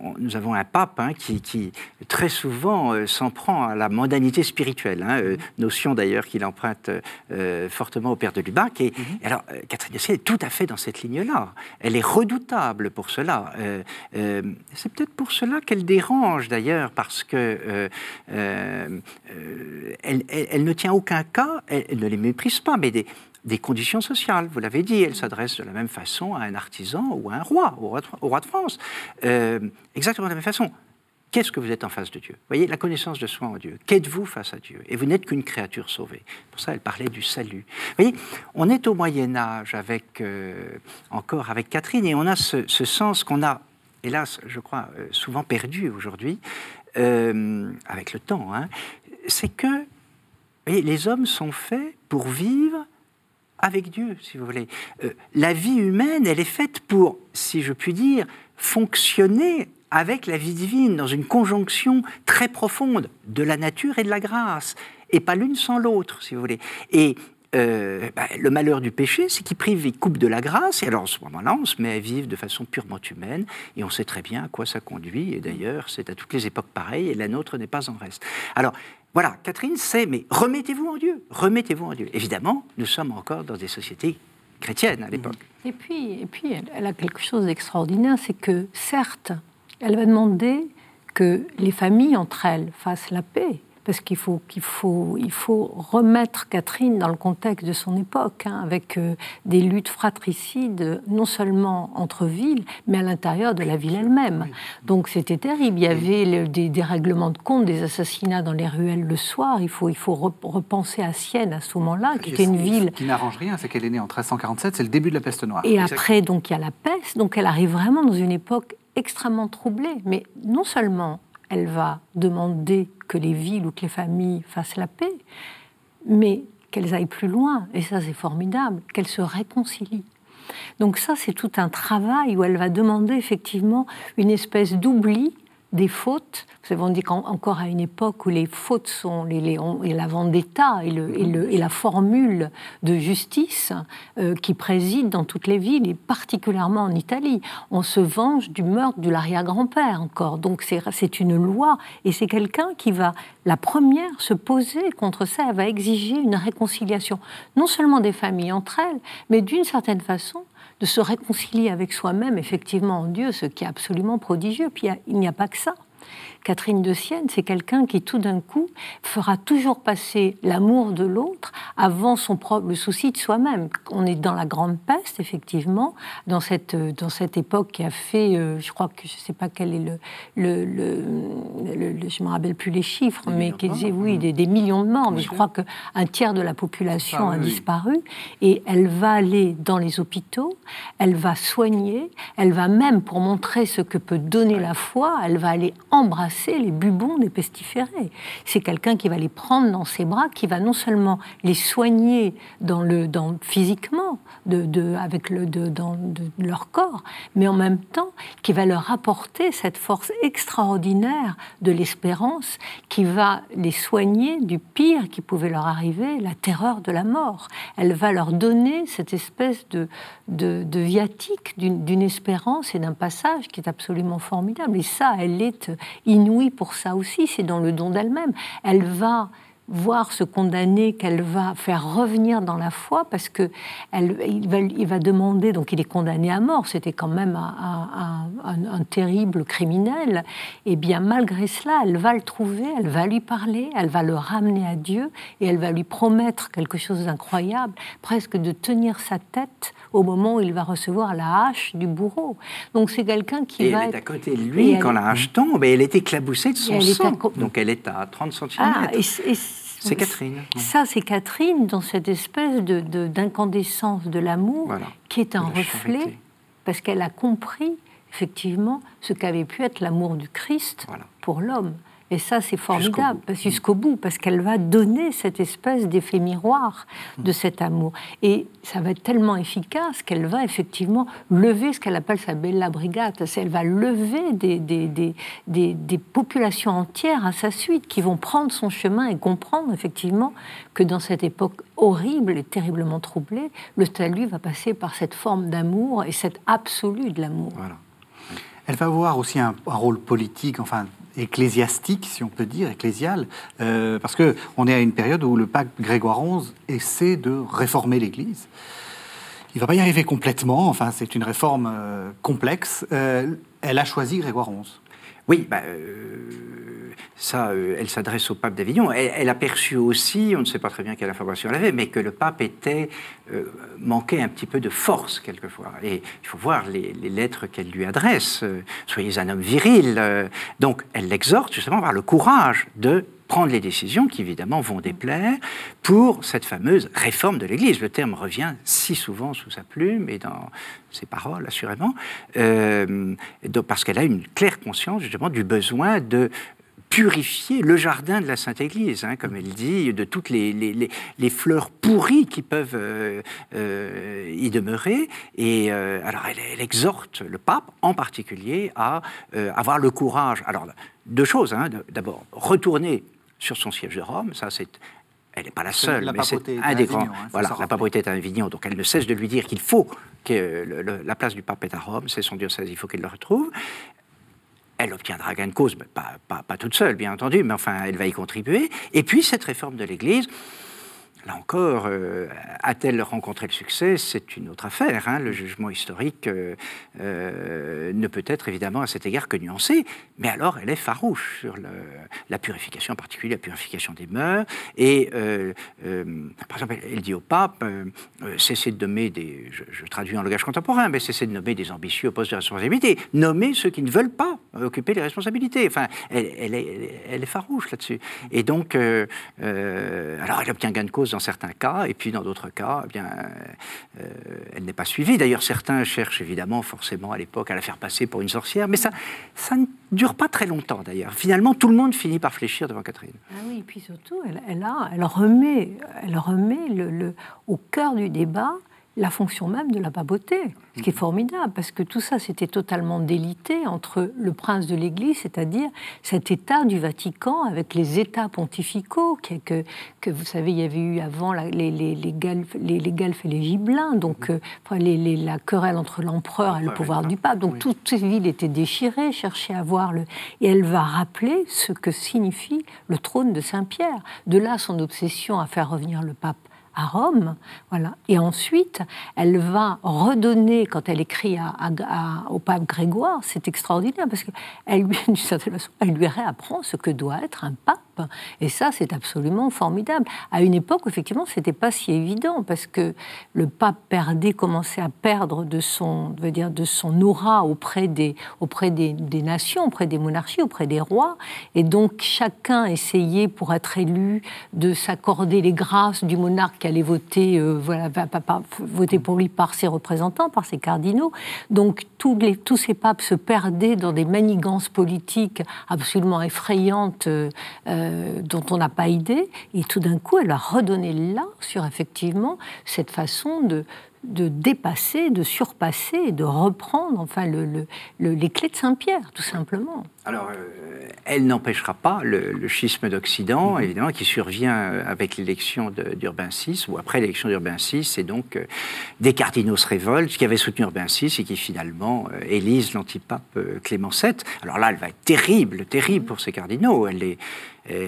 on, nous avons un pape hein, qui, qui, très souvent, euh, s'en prend à la mondanité spirituelle, hein, euh, notion d'ailleurs qu'il emprunte euh, fortement au père de Lubac. Et, mm-hmm. et alors, euh, Catherine de Sienne est tout à fait dans cette ligne-là. Elle est redoutable pour cela. Euh, euh, c'est peut-être pour cela qu'elle dérange, d'ailleurs, parce que euh, euh, euh, elle, elle, elle ne tient aucun cas, elle, elle ne les méprise pas, mais des... des conditions sociales, vous l'avez dit, elle s'adresse de la même façon à un artisan ou à un roi, au roi de, au roi de France, euh, exactement de la même façon. Qu'est-ce que vous êtes en face de Dieu ? Vous voyez, la connaissance de soi en Dieu. Qu'êtes-vous face à Dieu ? Et vous n'êtes qu'une créature sauvée. Pour ça, elle parlait du salut. Vous voyez, on est au Moyen-Âge, avec, euh, encore avec Catherine, et on a ce, ce sens qu'on a, hélas, je crois, euh, souvent perdu aujourd'hui, euh, avec le temps, hein, c'est que vous voyez, les hommes sont faits pour vivre avec Dieu, si vous voulez. Euh, la vie humaine, elle est faite pour, si je puis dire, fonctionner avec la vie divine, dans une conjonction très profonde de la nature et de la grâce, et pas l'une sans l'autre, si vous voulez. Et euh, bah, le malheur du péché, c'est qu'il prive et coupe de la grâce, et alors en ce moment-là, on se met à vivre de façon purement humaine, et on sait très bien à quoi ça conduit, et d'ailleurs, c'est à toutes les époques pareil, et la nôtre n'est pas en reste. Alors, voilà, Catherine, c'est, mais remettez-vous en Dieu, remettez-vous en Dieu. Évidemment, nous sommes encore dans des sociétés chrétiennes à l'époque. Et puis, et puis elle, elle a quelque chose d'extraordinaire, c'est que, certes, elle va demander que les familles, entre elles, fassent la paix, parce qu'il faut, qu'il faut, il faut remettre Catherine dans le contexte de son époque, hein, avec euh, des luttes fratricides, non seulement entre villes, mais à l'intérieur de la ville elle-même. Donc c'était terrible, il y avait le, des, des règlements de compte, des assassinats dans les ruelles le soir, il faut, il faut repenser à Sienne à ce moment-là, qui était une ville... Ce qui n'arrange rien, c'est qu'elle est née en treize cent quarante-sept, c'est le début de la peste noire. Et après, donc, il y a la peste, donc elle arrive vraiment dans une époque extrêmement troublée, mais non seulement... elle va demander que les villes ou que les familles fassent la paix, mais qu'elles aillent plus loin, et ça c'est formidable, qu'elles se réconcilient. Donc ça c'est tout un travail où elle va demander effectivement une espèce d'oubli des fautes. Vous savez, on dit qu'encore à une époque où les fautes sont les, les, et la vendetta et, le, et, le, et la formule de justice euh, qui préside dans toutes les villes, et particulièrement en Italie. On se venge du meurtre de l'arrière-grand-père encore. Donc c'est, c'est une loi, et c'est quelqu'un qui va, la première, se poser contre ça. Elle va exiger une réconciliation, non seulement des familles entre elles, mais d'une certaine façon, de se réconcilier avec soi-même, effectivement, en Dieu, ce qui est absolument prodigieux. Puis il n'y a pas que ça. Catherine de Sienne, c'est quelqu'un qui, tout d'un coup, fera toujours passer l'amour de l'autre avant son propre, le souci de soi-même. On est dans la Grande Peste, effectivement, dans cette, dans cette époque qui a fait, euh, je crois que, je ne sais pas quel est le... le, le, le, le je ne me rappelle plus les chiffres, des mais qui disait, oui, des, des millions de morts, mais je crois qu'un tiers de la population a disparu, et elle va aller dans les hôpitaux, elle va soigner, elle va même, pour montrer ce que peut donner la foi, elle va aller embrasser les bubons des pestiférés. C'est quelqu'un qui va les prendre dans ses bras, qui va non seulement les soigner dans le, dans, physiquement, de, de, avec le, de, dans, de, de leur corps, mais en même temps, qui va leur apporter cette force extraordinaire de l'espérance, qui va les soigner du pire qui pouvait leur arriver, la terreur de la mort. Elle va leur donner cette espèce de, de, de viatique, d'une, d'une espérance et d'un passage qui est absolument formidable. Et ça, elle est inouïe pour ça aussi, c'est dans le don d'elle-même. Elle va voir ce condamné qu'elle va faire revenir dans la foi, parce que elle, il, va, il va demander, donc il est condamné à mort, c'était quand même un, un, un, un terrible criminel, et bien malgré cela, elle va le trouver, elle va lui parler, elle va le ramener à Dieu, et elle va lui promettre quelque chose d'incroyable, presque de tenir sa tête au moment où il va recevoir la hache du bourreau. Donc c'est quelqu'un qui et va... elle être... est à côté de lui, et quand elle... la hache tombe, et elle est éclaboussée de son sang, à... donc elle est à trente centimètres. Ah, et c'est, et c'est... C'est Catherine. Ça, c'est Catherine dans cette espèce de, de, d'incandescence de l'amour, voilà, qui est un reflet, charité. Parce qu'elle a compris, effectivement, ce qu'avait pu être l'amour du Christ, voilà, pour l'homme. Et ça, c'est formidable, jusqu'au, jusqu'au bout, parce qu'elle va donner cette espèce d'effet miroir de cet amour. Et ça va être tellement efficace qu'elle va effectivement lever ce qu'elle appelle sa bella brigata. Elle va lever des, des, des, des, des populations entières à sa suite qui vont prendre son chemin et comprendre effectivement que dans cette époque horrible et terriblement troublée, le salut va passer par cette forme d'amour et cette absolue de l'amour. Voilà. Elle va avoir aussi un, un rôle politique, enfin ecclésiastique, si on peut dire, ecclésial, euh, parce qu'on est à une période où le pape Grégoire onze essaie de réformer l'Église. Il ne va pas y arriver complètement, enfin c'est une réforme euh, complexe. Euh, elle a choisi Grégoire onze. Oui, bah, euh, ça, euh, elle s'adresse au pape d'Avignon. Elle, elle a perçu aussi, on ne sait pas très bien quelle information elle avait, mais que le pape était, euh, manquait un petit peu de force, quelquefois. Et il faut voir les, les lettres qu'elle lui adresse. Euh, « Soyez un homme viril euh, ». Donc, elle l'exhorte justement à avoir le courage de prendre les décisions qui, évidemment, vont déplaire pour cette fameuse réforme de l'Église. Le terme revient si souvent sous sa plume et dans ses paroles, assurément, euh, donc, parce qu'elle a une claire conscience, justement, du besoin de purifier le jardin de la Sainte Église, hein, comme elle dit, de toutes les, les, les, les fleurs pourries qui peuvent euh, euh, y demeurer. Et euh, alors, elle, elle exhorte le pape, en particulier, à euh, avoir le courage. Alors, deux choses. Hein, d'abord, retourner sur son siège de Rome, ça c'est... Elle n'est pas la seule, la mais c'est un des grands. Hein, voilà, la papauté est à Avignon, donc elle ne cesse de lui dire qu'il faut que le, le, la place du pape est à Rome, c'est son diocèse, il faut qu'il le retrouve. Elle obtiendra gain de cause, mais pas, pas, pas toute seule, bien entendu, mais enfin, elle va y contribuer. Et puis, cette réforme de l'Église, là encore, euh, a-t-elle rencontré le succès ? C'est une autre affaire. Hein. Le jugement historique euh, euh, ne peut être évidemment à cet égard que nuancé, mais alors elle est farouche sur le, la purification, en particulier la purification des mœurs. Et euh, euh, par exemple, elle, elle dit au pape euh, euh, cessez de nommer des. Je, je traduis en langage contemporain, mais cessez de nommer des ambitieux au poste de responsabilité. Nommez ceux qui ne veulent pas occuper les responsabilités. Enfin, elle, elle, est, elle est farouche là-dessus. Et donc, euh, euh, alors elle obtient gain de cause dans certains cas, et puis dans d'autres cas, eh bien, euh, elle n'est pas suivie. D'ailleurs, certains cherchent évidemment, forcément, à l'époque, à la faire passer pour une sorcière, mais ça, ça ne dure pas très longtemps, d'ailleurs. Finalement, tout le monde finit par fléchir devant Catherine. Ah oui, et puis surtout, elle, elle, a, elle remet, elle remet le, le, au cœur du débat la fonction même de la papauté, ce qui est formidable, parce que tout ça c'était totalement délité entre le prince de l'Église, c'est-à-dire cet État du Vatican avec les États pontificaux, que, que, que vous savez, il y avait eu avant la, les, les, les, Guelfes, les, les Guelfes et les Gibelins, donc euh, enfin, les, les, la querelle entre l'empereur et le pouvoir du pape, donc oui. Toute cette ville était déchirée, cherchait à voir le... Et elle va rappeler ce que signifie le trône de Saint-Pierre. De là son obsession à faire revenir le pape à Rome, voilà. Et ensuite, elle va redonner, quand elle écrit à, à, à, au pape Grégoire, c'est extraordinaire, parce qu'elle lui, d'une certaine façon, elle lui réapprend ce que doit être un pape. Et ça, c'est absolument formidable. À une époque, effectivement, c'était pas si évident, parce que le pape perdait, commençait à perdre de son, je veux dire, de son aura auprès des, auprès des, des nations, auprès des monarchies, auprès des rois. Et donc, chacun essayait, pour être élu, de s'accorder les grâces du monarque qui allait voter, euh, voilà, voter pour lui par ses représentants, par ses cardinaux. Donc tous, les, tous ces papes se perdaient dans des manigances politiques absolument effrayantes euh, euh, dont on n'a pas idée. Et tout d'un coup, elle a redonné là sur effectivement cette façon de, de dépasser, de surpasser et de reprendre enfin, le, le, le, les clés de Saint-Pierre, tout simplement. Alors, euh, elle n'empêchera pas le, le schisme d'Occident, mmh. évidemment, qui survient avec l'élection de, d'Urbain six, ou après l'élection d'Urbain six, et donc euh, des cardinaux se révoltent, qui avaient soutenu Urbain six et qui finalement euh, élisent l'antipape euh, Clément sept. Alors là, elle va être terrible, terrible pour ces cardinaux. Elle les... Euh,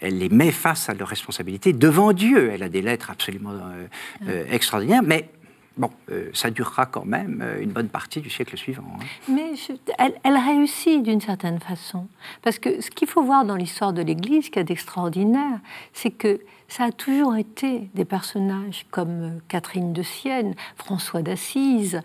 Elle les met face à leurs responsabilités devant Dieu. Elle a des lettres absolument euh, euh, extraordinaires, mais bon, euh, ça durera quand même une bonne partie du siècle suivant. Hein. Mais je, elle, elle réussit d'une certaine façon. Parce que ce qu'il faut voir dans l'histoire de l'Église, ce qu'il y a d'extraordinaire, c'est que ça a toujours été des personnages comme Catherine de Sienne, François d'Assise,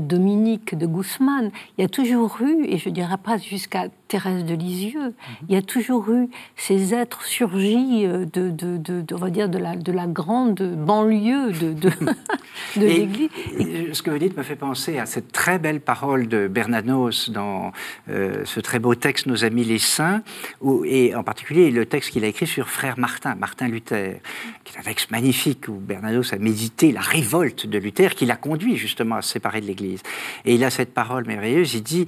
Dominique de Guzman. Il y a toujours eu, et je dirais pas jusqu'à Thérèse de Lisieux. Mm-hmm. Il y a toujours eu ces êtres surgis de, de, de, de, on va dire de, la, de la grande banlieue de, de, de et, l'Église. Et... Ce que vous dites me fait penser à cette très belle parole de Bernanos dans euh, ce très beau texte « Nos amis les saints », où, et en particulier le texte qu'il a écrit sur Frère Martin, Martin Luther, qui est un texte magnifique où Bernanos a médité la révolte de Luther qui l'a conduit justement à se séparer de l'Église. Et il a cette parole merveilleuse, il dit...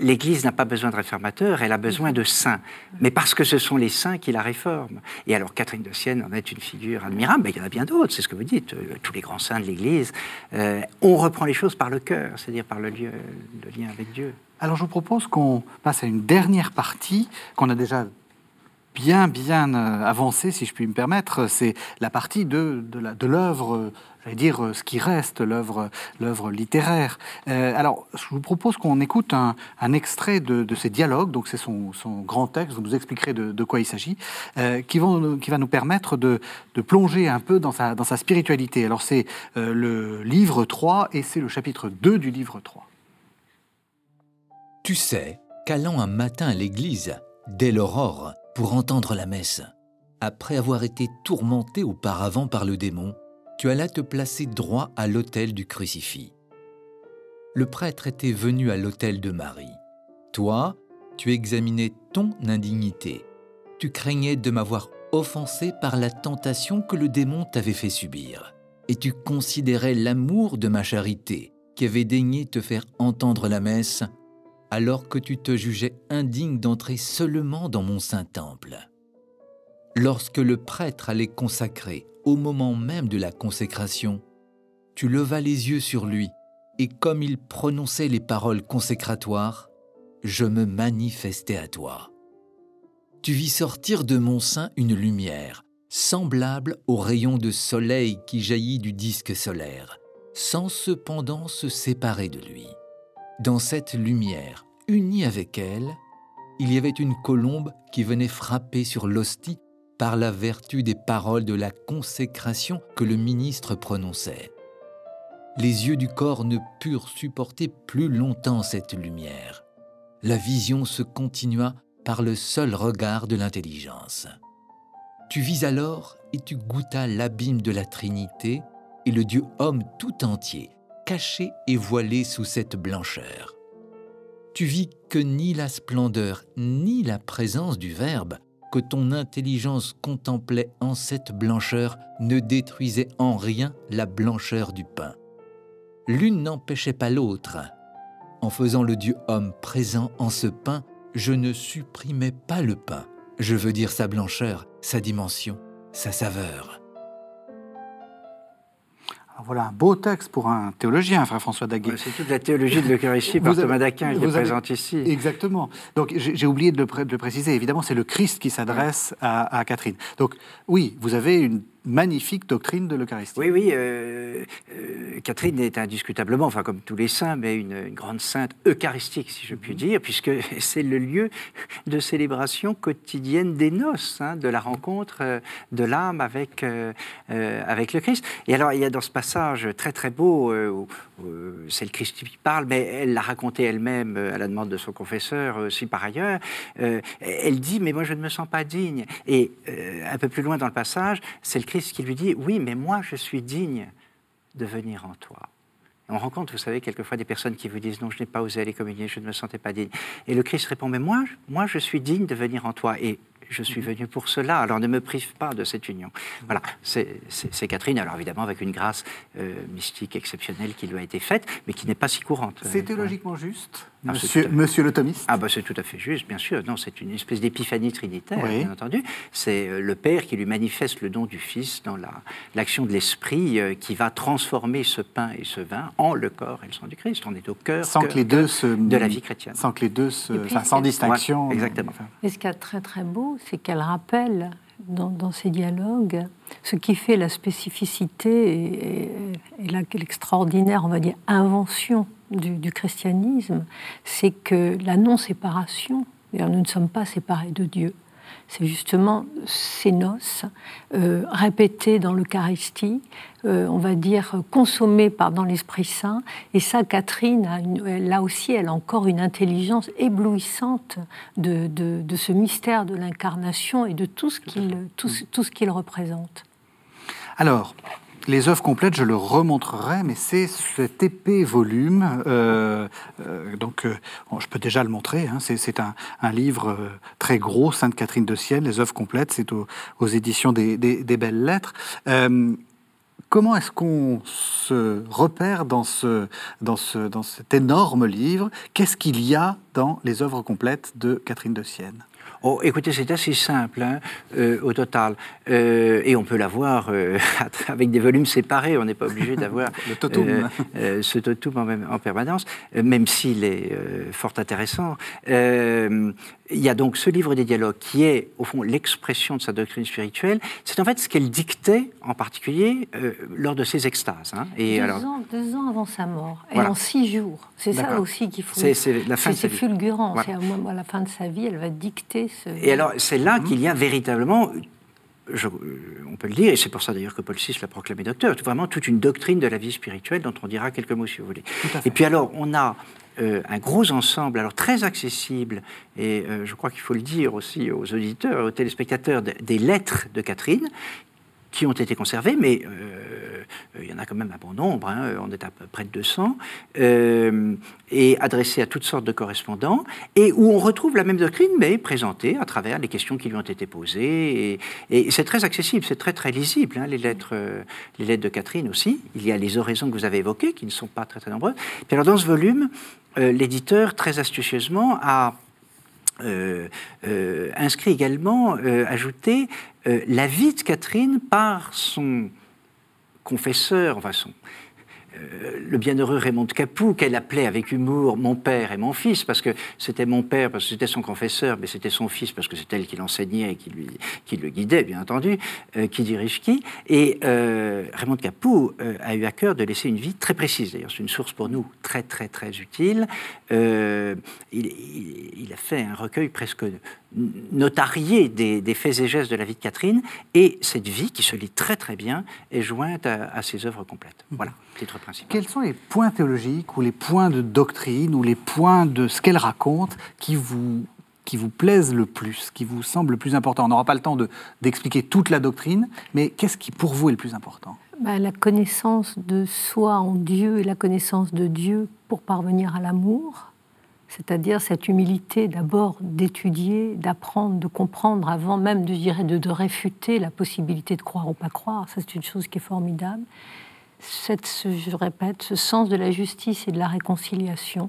L'Église n'a pas besoin de réformateurs, elle a besoin de saints. Mais parce que ce sont les saints qui la réforment. Et alors Catherine de Sienne en est une figure admirable, mais il y en a bien d'autres, c'est ce que vous dites, tous les grands saints de l'Église. Euh, on reprend les choses par le cœur, c'est-à-dire par le, lieu, le lien avec Dieu. Alors je vous propose qu'on passe à une dernière partie qu'on a déjà... bien, bien avancé, si je puis me permettre, c'est la partie de, de, la, de l'œuvre, j'allais dire ce qui reste, l'œuvre, l'œuvre littéraire. Euh, alors, je vous propose qu'on écoute un, un extrait de, de ces dialogues, donc c'est son, son grand texte, vous nous expliquerez de, de quoi il s'agit, euh, qui, vont, qui va nous permettre de, de plonger un peu dans sa, dans sa spiritualité. Alors, c'est euh, le livre trois et c'est le chapitre deux du livre trois. Tu sais qu'allant un matin à l'église, dès l'aurore, pour entendre la messe. Après avoir été tourmenté auparavant par le démon, tu allas te placer droit à l'autel du crucifix. Le prêtre était venu à l'autel de Marie. Toi, tu examinais ton indignité. Tu craignais de m'avoir offensé par la tentation que le démon t'avait fait subir. Et tu considérais l'amour de ma charité, qui avait daigné te faire entendre la messe, alors que tu te jugeais indigne d'entrer seulement dans mon Saint-Temple. Lorsque le prêtre allait consacrer, au moment même de la consécration, tu levas les yeux sur lui, et comme il prononçait les paroles consécratoires, je me manifestais à toi. Tu vis sortir de mon sein une lumière, semblable au rayon de soleil qui jaillit du disque solaire, sans cependant se séparer de lui. Dans cette lumière, unie avec elle, il y avait une colombe qui venait frapper sur l'hostie par la vertu des paroles de la consécration que le ministre prononçait. Les yeux du corps ne purent supporter plus longtemps cette lumière. La vision se continua par le seul regard de l'intelligence. Tu vis alors et tu goûtas l'abîme de la Trinité et le Dieu homme tout entier, caché et voilé sous cette blancheur. Tu vis que ni la splendeur, ni la présence du Verbe que ton intelligence contemplait en cette blancheur ne détruisaient en rien la blancheur du pain. L'une n'empêchait pas l'autre. En faisant le Dieu homme présent en ce pain, je ne supprimais pas le pain. Je veux dire sa blancheur, sa dimension, sa saveur. Alors voilà un beau texte pour un théologien, frère François Daguet. C'est toute la théologie de l'Eucharistie par avez, Thomas d'Aquin qui est présente ici. Exactement. Donc j'ai, j'ai oublié de le, pré- de le préciser, évidemment c'est le Christ qui s'adresse ouais. à, à Catherine. Donc oui, vous avez une magnifique doctrine de l'Eucharistie. Oui, oui, euh, euh, Catherine est indiscutablement, enfin comme tous les saints, mais une, une grande sainte eucharistique, si je puis dire, puisque c'est le lieu de célébration quotidienne des noces, hein, de la rencontre euh, de l'âme avec, euh, euh, avec le Christ. Et alors, il y a dans ce passage très très beau, euh, où, où c'est le Christ qui parle, mais elle l'a raconté elle-même à la demande de son confesseur aussi par ailleurs, euh, elle dit « mais moi je ne me sens pas digne ». Et euh, un peu plus loin dans le passage, c'est le Christ qui lui dit « oui, mais moi, je suis digne de venir en toi ». On rencontre, vous savez, quelquefois des personnes qui vous disent « non, je n'ai pas osé aller communier, je ne me sentais pas digne ». Et le Christ répond « mais moi, moi, je suis digne de venir en toi ». Et je suis venu pour cela, alors ne me prive pas de cette union. Voilà, c'est, c'est, c'est Catherine, alors évidemment avec une grâce euh, mystique exceptionnelle qui lui a été faite, mais qui n'est pas si courante. C'est euh, théologiquement ouais. juste, non, monsieur, monsieur le thomiste. Ah ben c'est tout à fait juste, bien sûr. Non, c'est une espèce d'épiphanie trinitaire, oui. bien entendu. C'est euh, le Père qui lui manifeste le don du Fils dans la, l'action de l'Esprit euh, qui va transformer ce pain et ce vin en le corps et le sang du Christ. On est au cœur, sans cœur, que les deux se, de la vie chrétienne. Sans que les deux se... Puis, enfin, sans distinction. Ouais, exactement. Enfin. Et ce qu'il y a de très très beau, c'est qu'elle rappelle dans, dans ces dialogues ce qui fait la spécificité et, et, et la, l'extraordinaire, on va dire, invention du, du christianisme, c'est que la non-séparation, nous ne sommes pas séparés de Dieu, c'est justement ces noces euh, répétées dans l'Eucharistie, euh, on va dire consommées par dans l'Esprit Saint. Et ça, Catherine, a une, elle, là aussi, elle a encore une intelligence éblouissante de, de, de ce mystère de l'incarnation et de tout ce qu'il, tout, tout ce qu'il représente. Alors, les œuvres complètes, je le remontrerai, mais c'est cet épais volume. Euh, euh, donc, euh, bon, je peux déjà le montrer. Hein, c'est c'est un, un livre euh, très gros, Sainte Catherine de Sienne, les œuvres complètes. C'est au, aux éditions des, des, des Belles Lettres. Euh, Comment est-ce qu'on se repère dans, ce, dans, ce, dans cet énorme livre ? Qu'est-ce qu'il y a dans les œuvres complètes de Catherine de Sienne ? Oh, écoutez, c'est assez simple, hein, euh, au total. Euh, et on peut l'avoir euh, avec des volumes séparés. On n'est pas obligé d'avoir le totum. Euh, euh, ce totum en, même, en permanence, euh, même s'il est euh, fort intéressant. Euh, Il y a donc ce livre des dialogues qui est, au fond, l'expression de sa doctrine spirituelle. C'est en fait ce qu'elle dictait, en particulier, euh, lors de ses extases. Hein. Et deux, alors... ans, deux ans avant sa mort, voilà. Et en six jours. C'est D'accord. ça aussi qu'il faut... C'est, c'est la fin c'est, de sa vie. C'est fulgurant. Voilà. C'est à, à la fin de sa vie, elle va dicter ce... Et alors, c'est là mmh. qu'il y a véritablement... Je, on peut le dire, et c'est pour ça d'ailleurs que Paul six l'a proclamé docteur, vraiment toute une doctrine de la vie spirituelle dont on dira quelques mots si vous voulez. Et puis alors, on a euh, un gros ensemble, alors très accessible, et euh, je crois qu'il faut le dire aussi aux auditeurs, aux téléspectateurs, de, des lettres de Catherine, qui ont été conservées, mais euh, il y en a quand même un bon nombre, hein, on est à peu près de deux cents, euh, et adressées à toutes sortes de correspondants, et où on retrouve la même doctrine, mais présentée à travers les questions qui lui ont été posées, et, et c'est très accessible, c'est très très lisible, hein, les lettres, euh, les lettres de Catherine aussi. Il y a les oraisons que vous avez évoquées, qui ne sont pas très très nombreuses. Puis alors dans ce volume, euh, l'éditeur, très astucieusement, a Euh, euh, inscrit également, euh, ajouté, euh, la vie de Catherine par son confesseur, enfin son, euh, le bienheureux Raymond de Capoue, qu'elle appelait avec humour mon père et mon fils, parce que c'était mon père, parce que c'était son confesseur, mais c'était son fils, parce que c'est elle qui l'enseignait et qui, lui, qui le guidait, bien entendu, euh, qui dirige qui. Et euh, Raymond de Capoue euh, a eu à cœur de laisser une vie très précise, d'ailleurs, c'est une source pour nous très, très, très utile. Euh, il, il, il a fait un recueil presque notarié des, des faits et gestes de la vie de Catherine, et cette vie, qui se lit très, très bien, est jointe à, à ses œuvres complètes. Voilà. Titre principal. Quels sont les points théologiques ou les points de doctrine ou les points de ce qu'elle raconte qui vous, qui vous plaisent le plus, qui vous semblent le plus important ? On n'aura pas le temps de, d'expliquer toute la doctrine, mais qu'est-ce qui pour vous est le plus important ? Bah, la connaissance de soi en Dieu et la connaissance de Dieu pour parvenir à l'amour, c'est-à-dire cette humilité d'abord d'étudier, d'apprendre, de comprendre avant même de, je dirais, de, de réfuter la possibilité de croire ou pas croire. Ça, c'est une chose qui est formidable. Cette, je répète, ce sens de la justice et de la réconciliation.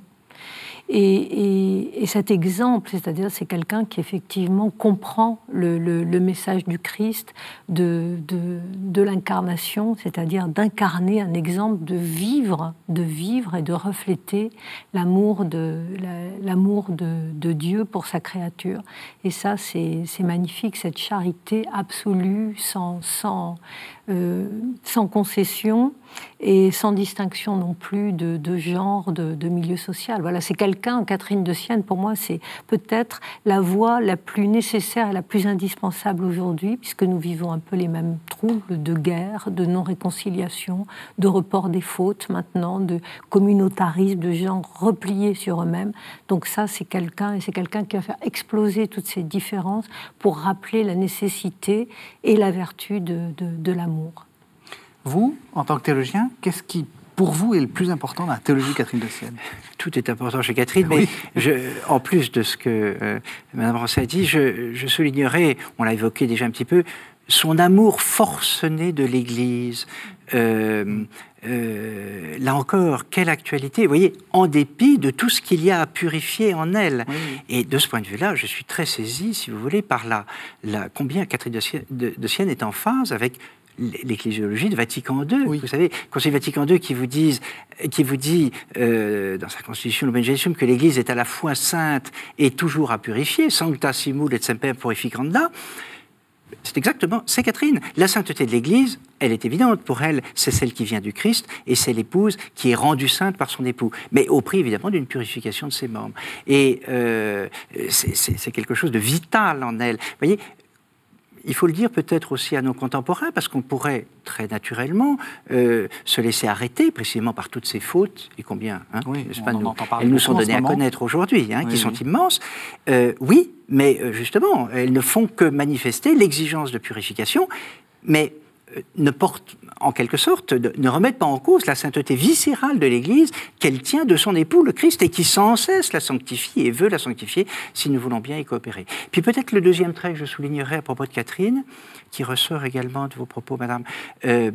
Et, et, et cet exemple, c'est-à-dire c'est quelqu'un qui effectivement comprend le, le, le message du Christ, de, de, de l'incarnation, c'est-à-dire d'incarner un exemple, de vivre, de vivre et de refléter l'amour de, la, l'amour de, de Dieu pour sa créature. Et ça, c'est, c'est magnifique, cette charité absolue, sans, sans, euh, sans concession et sans distinction non plus de, de genre, de, de milieu social. Voilà, c'est quelqu'un Catherine de Sienne, pour moi, c'est peut-être la voie la plus nécessaire et la plus indispensable aujourd'hui, puisque nous vivons un peu les mêmes troubles de guerre, de non-réconciliation, de report des fautes maintenant, de communautarisme, de gens repliés sur eux-mêmes. Donc ça, c'est quelqu'un, et c'est quelqu'un qui va faire exploser toutes ces différences pour rappeler la nécessité et la vertu de, de, de l'amour. Vous, en tant que théologien, qu'est-ce qui pour vous est le plus important dans la théologie Catherine de Sienne ? Tout est important chez Catherine, mais oui. je, en plus de ce que euh, Mme Rancé a dit, je, je soulignerai, on l'a évoqué déjà un petit peu, son amour forcené de l'Église. Euh, euh, là encore, quelle actualité, vous voyez, en dépit de tout ce qu'il y a à purifier en elle. Oui. Et de ce point de vue-là, je suis très saisi, si vous voulez, par la, la, combien Catherine de Sienne, de, de Sienne est en phase avec l'ecclésiologie de Vatican deux, oui. Vous savez, Concile Vatican deux qui vous dit, qui vous dit euh, dans sa constitution Lumen Gentium que l'Église est à la fois sainte et toujours à purifier, sancta simul et semper purificanda. c'est exactement Saint Catherine. La sainteté de l'Église, elle est évidente pour elle, c'est celle qui vient du Christ et c'est l'épouse qui est rendue sainte par son époux, mais au prix évidemment d'une purification de ses membres. Et euh, c'est, c'est, c'est quelque chose de vital en elle. Vous voyez, il faut le dire peut-être aussi à nos contemporains, parce qu'on pourrait très naturellement euh, se laisser arrêter précisément par toutes ces fautes, et combien, hein, oui, on pas, en nous, entend parler elles nous sont données à connaître aujourd'hui, hein, oui, qui oui. sont immenses. Euh, oui, mais justement, elles ne font que manifester l'exigence de purification, mais ne portent, en quelque sorte, ne remettent pas en cause la sainteté viscérale de l'Église qu'elle tient de son époux, le Christ, et qui sans cesse la sanctifie et veut la sanctifier si nous voulons bien y coopérer. Puis peut-être le deuxième trait que je soulignerai à propos de Catherine, qui ressort également de vos propos, madame, euh,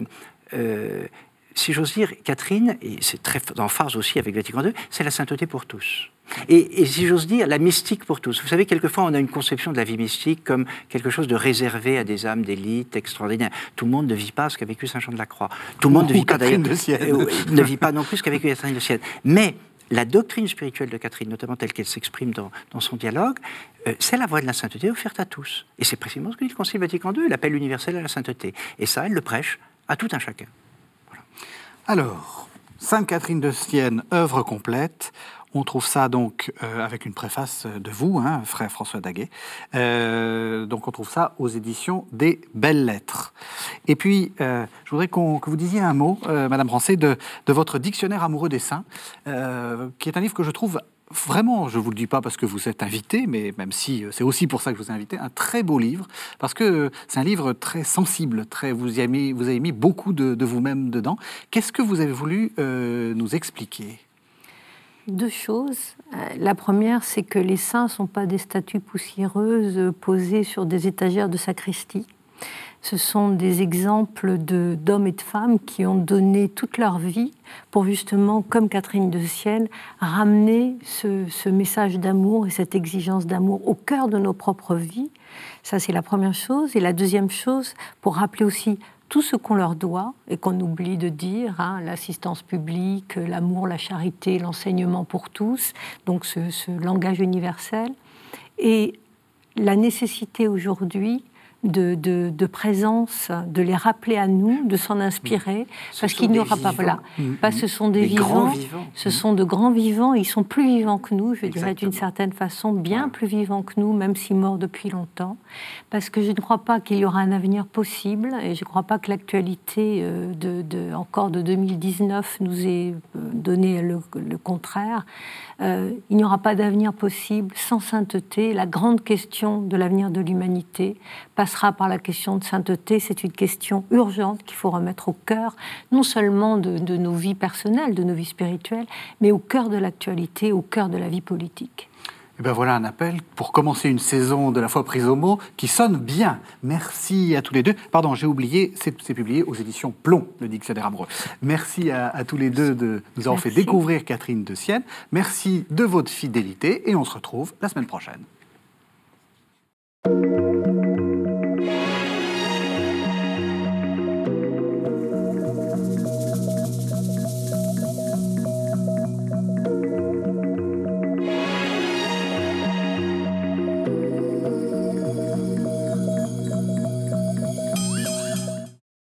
euh, si j'ose dire, Catherine, et c'est très en phase aussi avec Vatican deux, c'est la sainteté pour tous. Et, et si j'ose dire, la mystique pour tous. Vous savez, quelquefois, on a une conception de la vie mystique comme quelque chose de réservé à des âmes d'élite extraordinaires. Tout le monde ne vit pas ce qu'a vécu Saint Jean de la Croix. Tout le monde ne vit pas d'ailleurs, ne vit pas non plus ce qu'a vécu Catherine de Sienne. Mais la doctrine spirituelle de Catherine, notamment telle qu'elle s'exprime dans, dans son dialogue, euh, c'est la voie de la sainteté offerte à tous. Et c'est précisément ce que dit le Concile Vatican deux, l'appel universel à la sainteté. Et ça, elle le prêche à tout un chacun. Voilà. Alors, Sainte Catherine de Sienne, œuvre complète. On trouve ça donc euh, avec une préface de vous, hein, frère François Daguet. Euh, donc on trouve ça aux éditions des Belles Lettres. Et puis, euh, je voudrais qu'on, que vous disiez un mot, euh, madame Rancé, de, de votre Dictionnaire amoureux des saints, euh, qui est un livre que je trouve vraiment, je ne vous le dis pas parce que vous êtes invité, mais même si c'est aussi pour ça que je vous ai invité, un très beau livre, parce que c'est un livre très sensible, très, vous, y avez mis, vous avez mis beaucoup de, de vous-même dedans. Qu'est-ce que vous avez voulu euh, nous expliquer ? Deux choses. La première, c'est que les saints ne sont pas des statues poussiéreuses posées sur des étagères de sacristie. Ce sont des exemples de, d'hommes et de femmes qui ont donné toute leur vie pour justement, comme Catherine de Sienne, ramener ce, ce message d'amour et cette exigence d'amour au cœur de nos propres vies. Ça, c'est la première chose. Et la deuxième chose, pour rappeler aussi tout ce qu'on leur doit et qu'on oublie de dire, hein, l'assistance publique, l'amour, la charité, l'enseignement pour tous, donc ce, ce langage universel, et la nécessité aujourd'hui de, de, de présence, de les rappeler à nous, de s'en inspirer, ce parce qu'il n'y aura pas, voilà, mmh, pas, ce sont des vivants, vivants, ce sont de grands vivants, ils sont plus vivants que nous, je Exactement. dirais d'une certaine façon, bien ouais. plus vivants que nous, même si morts depuis longtemps, parce que je ne crois pas qu'il y aura un avenir possible, et je ne crois pas que l'actualité de, de, encore de deux mille dix-neuf nous ait donné le, le contraire. Euh, il n'y aura pas d'avenir possible sans sainteté. La grande question de l'avenir de l'humanité passera par la question de sainteté. C'est une question urgente qu'il faut remettre au cœur, non seulement de, de nos vies personnelles, de nos vies spirituelles, mais au cœur de l'actualité, au cœur de la vie politique. Eh bien, voilà un appel pour commencer une saison de la foi prise au mot qui sonne bien. Merci à tous les deux. Pardon, j'ai oublié, c'est, c'est publié aux éditions Plon, le Dictionnaire amoureux. Merci à, à tous les deux de nous avoir Merci. fait découvrir Catherine de Sienne. Merci de votre fidélité et on se retrouve la semaine prochaine.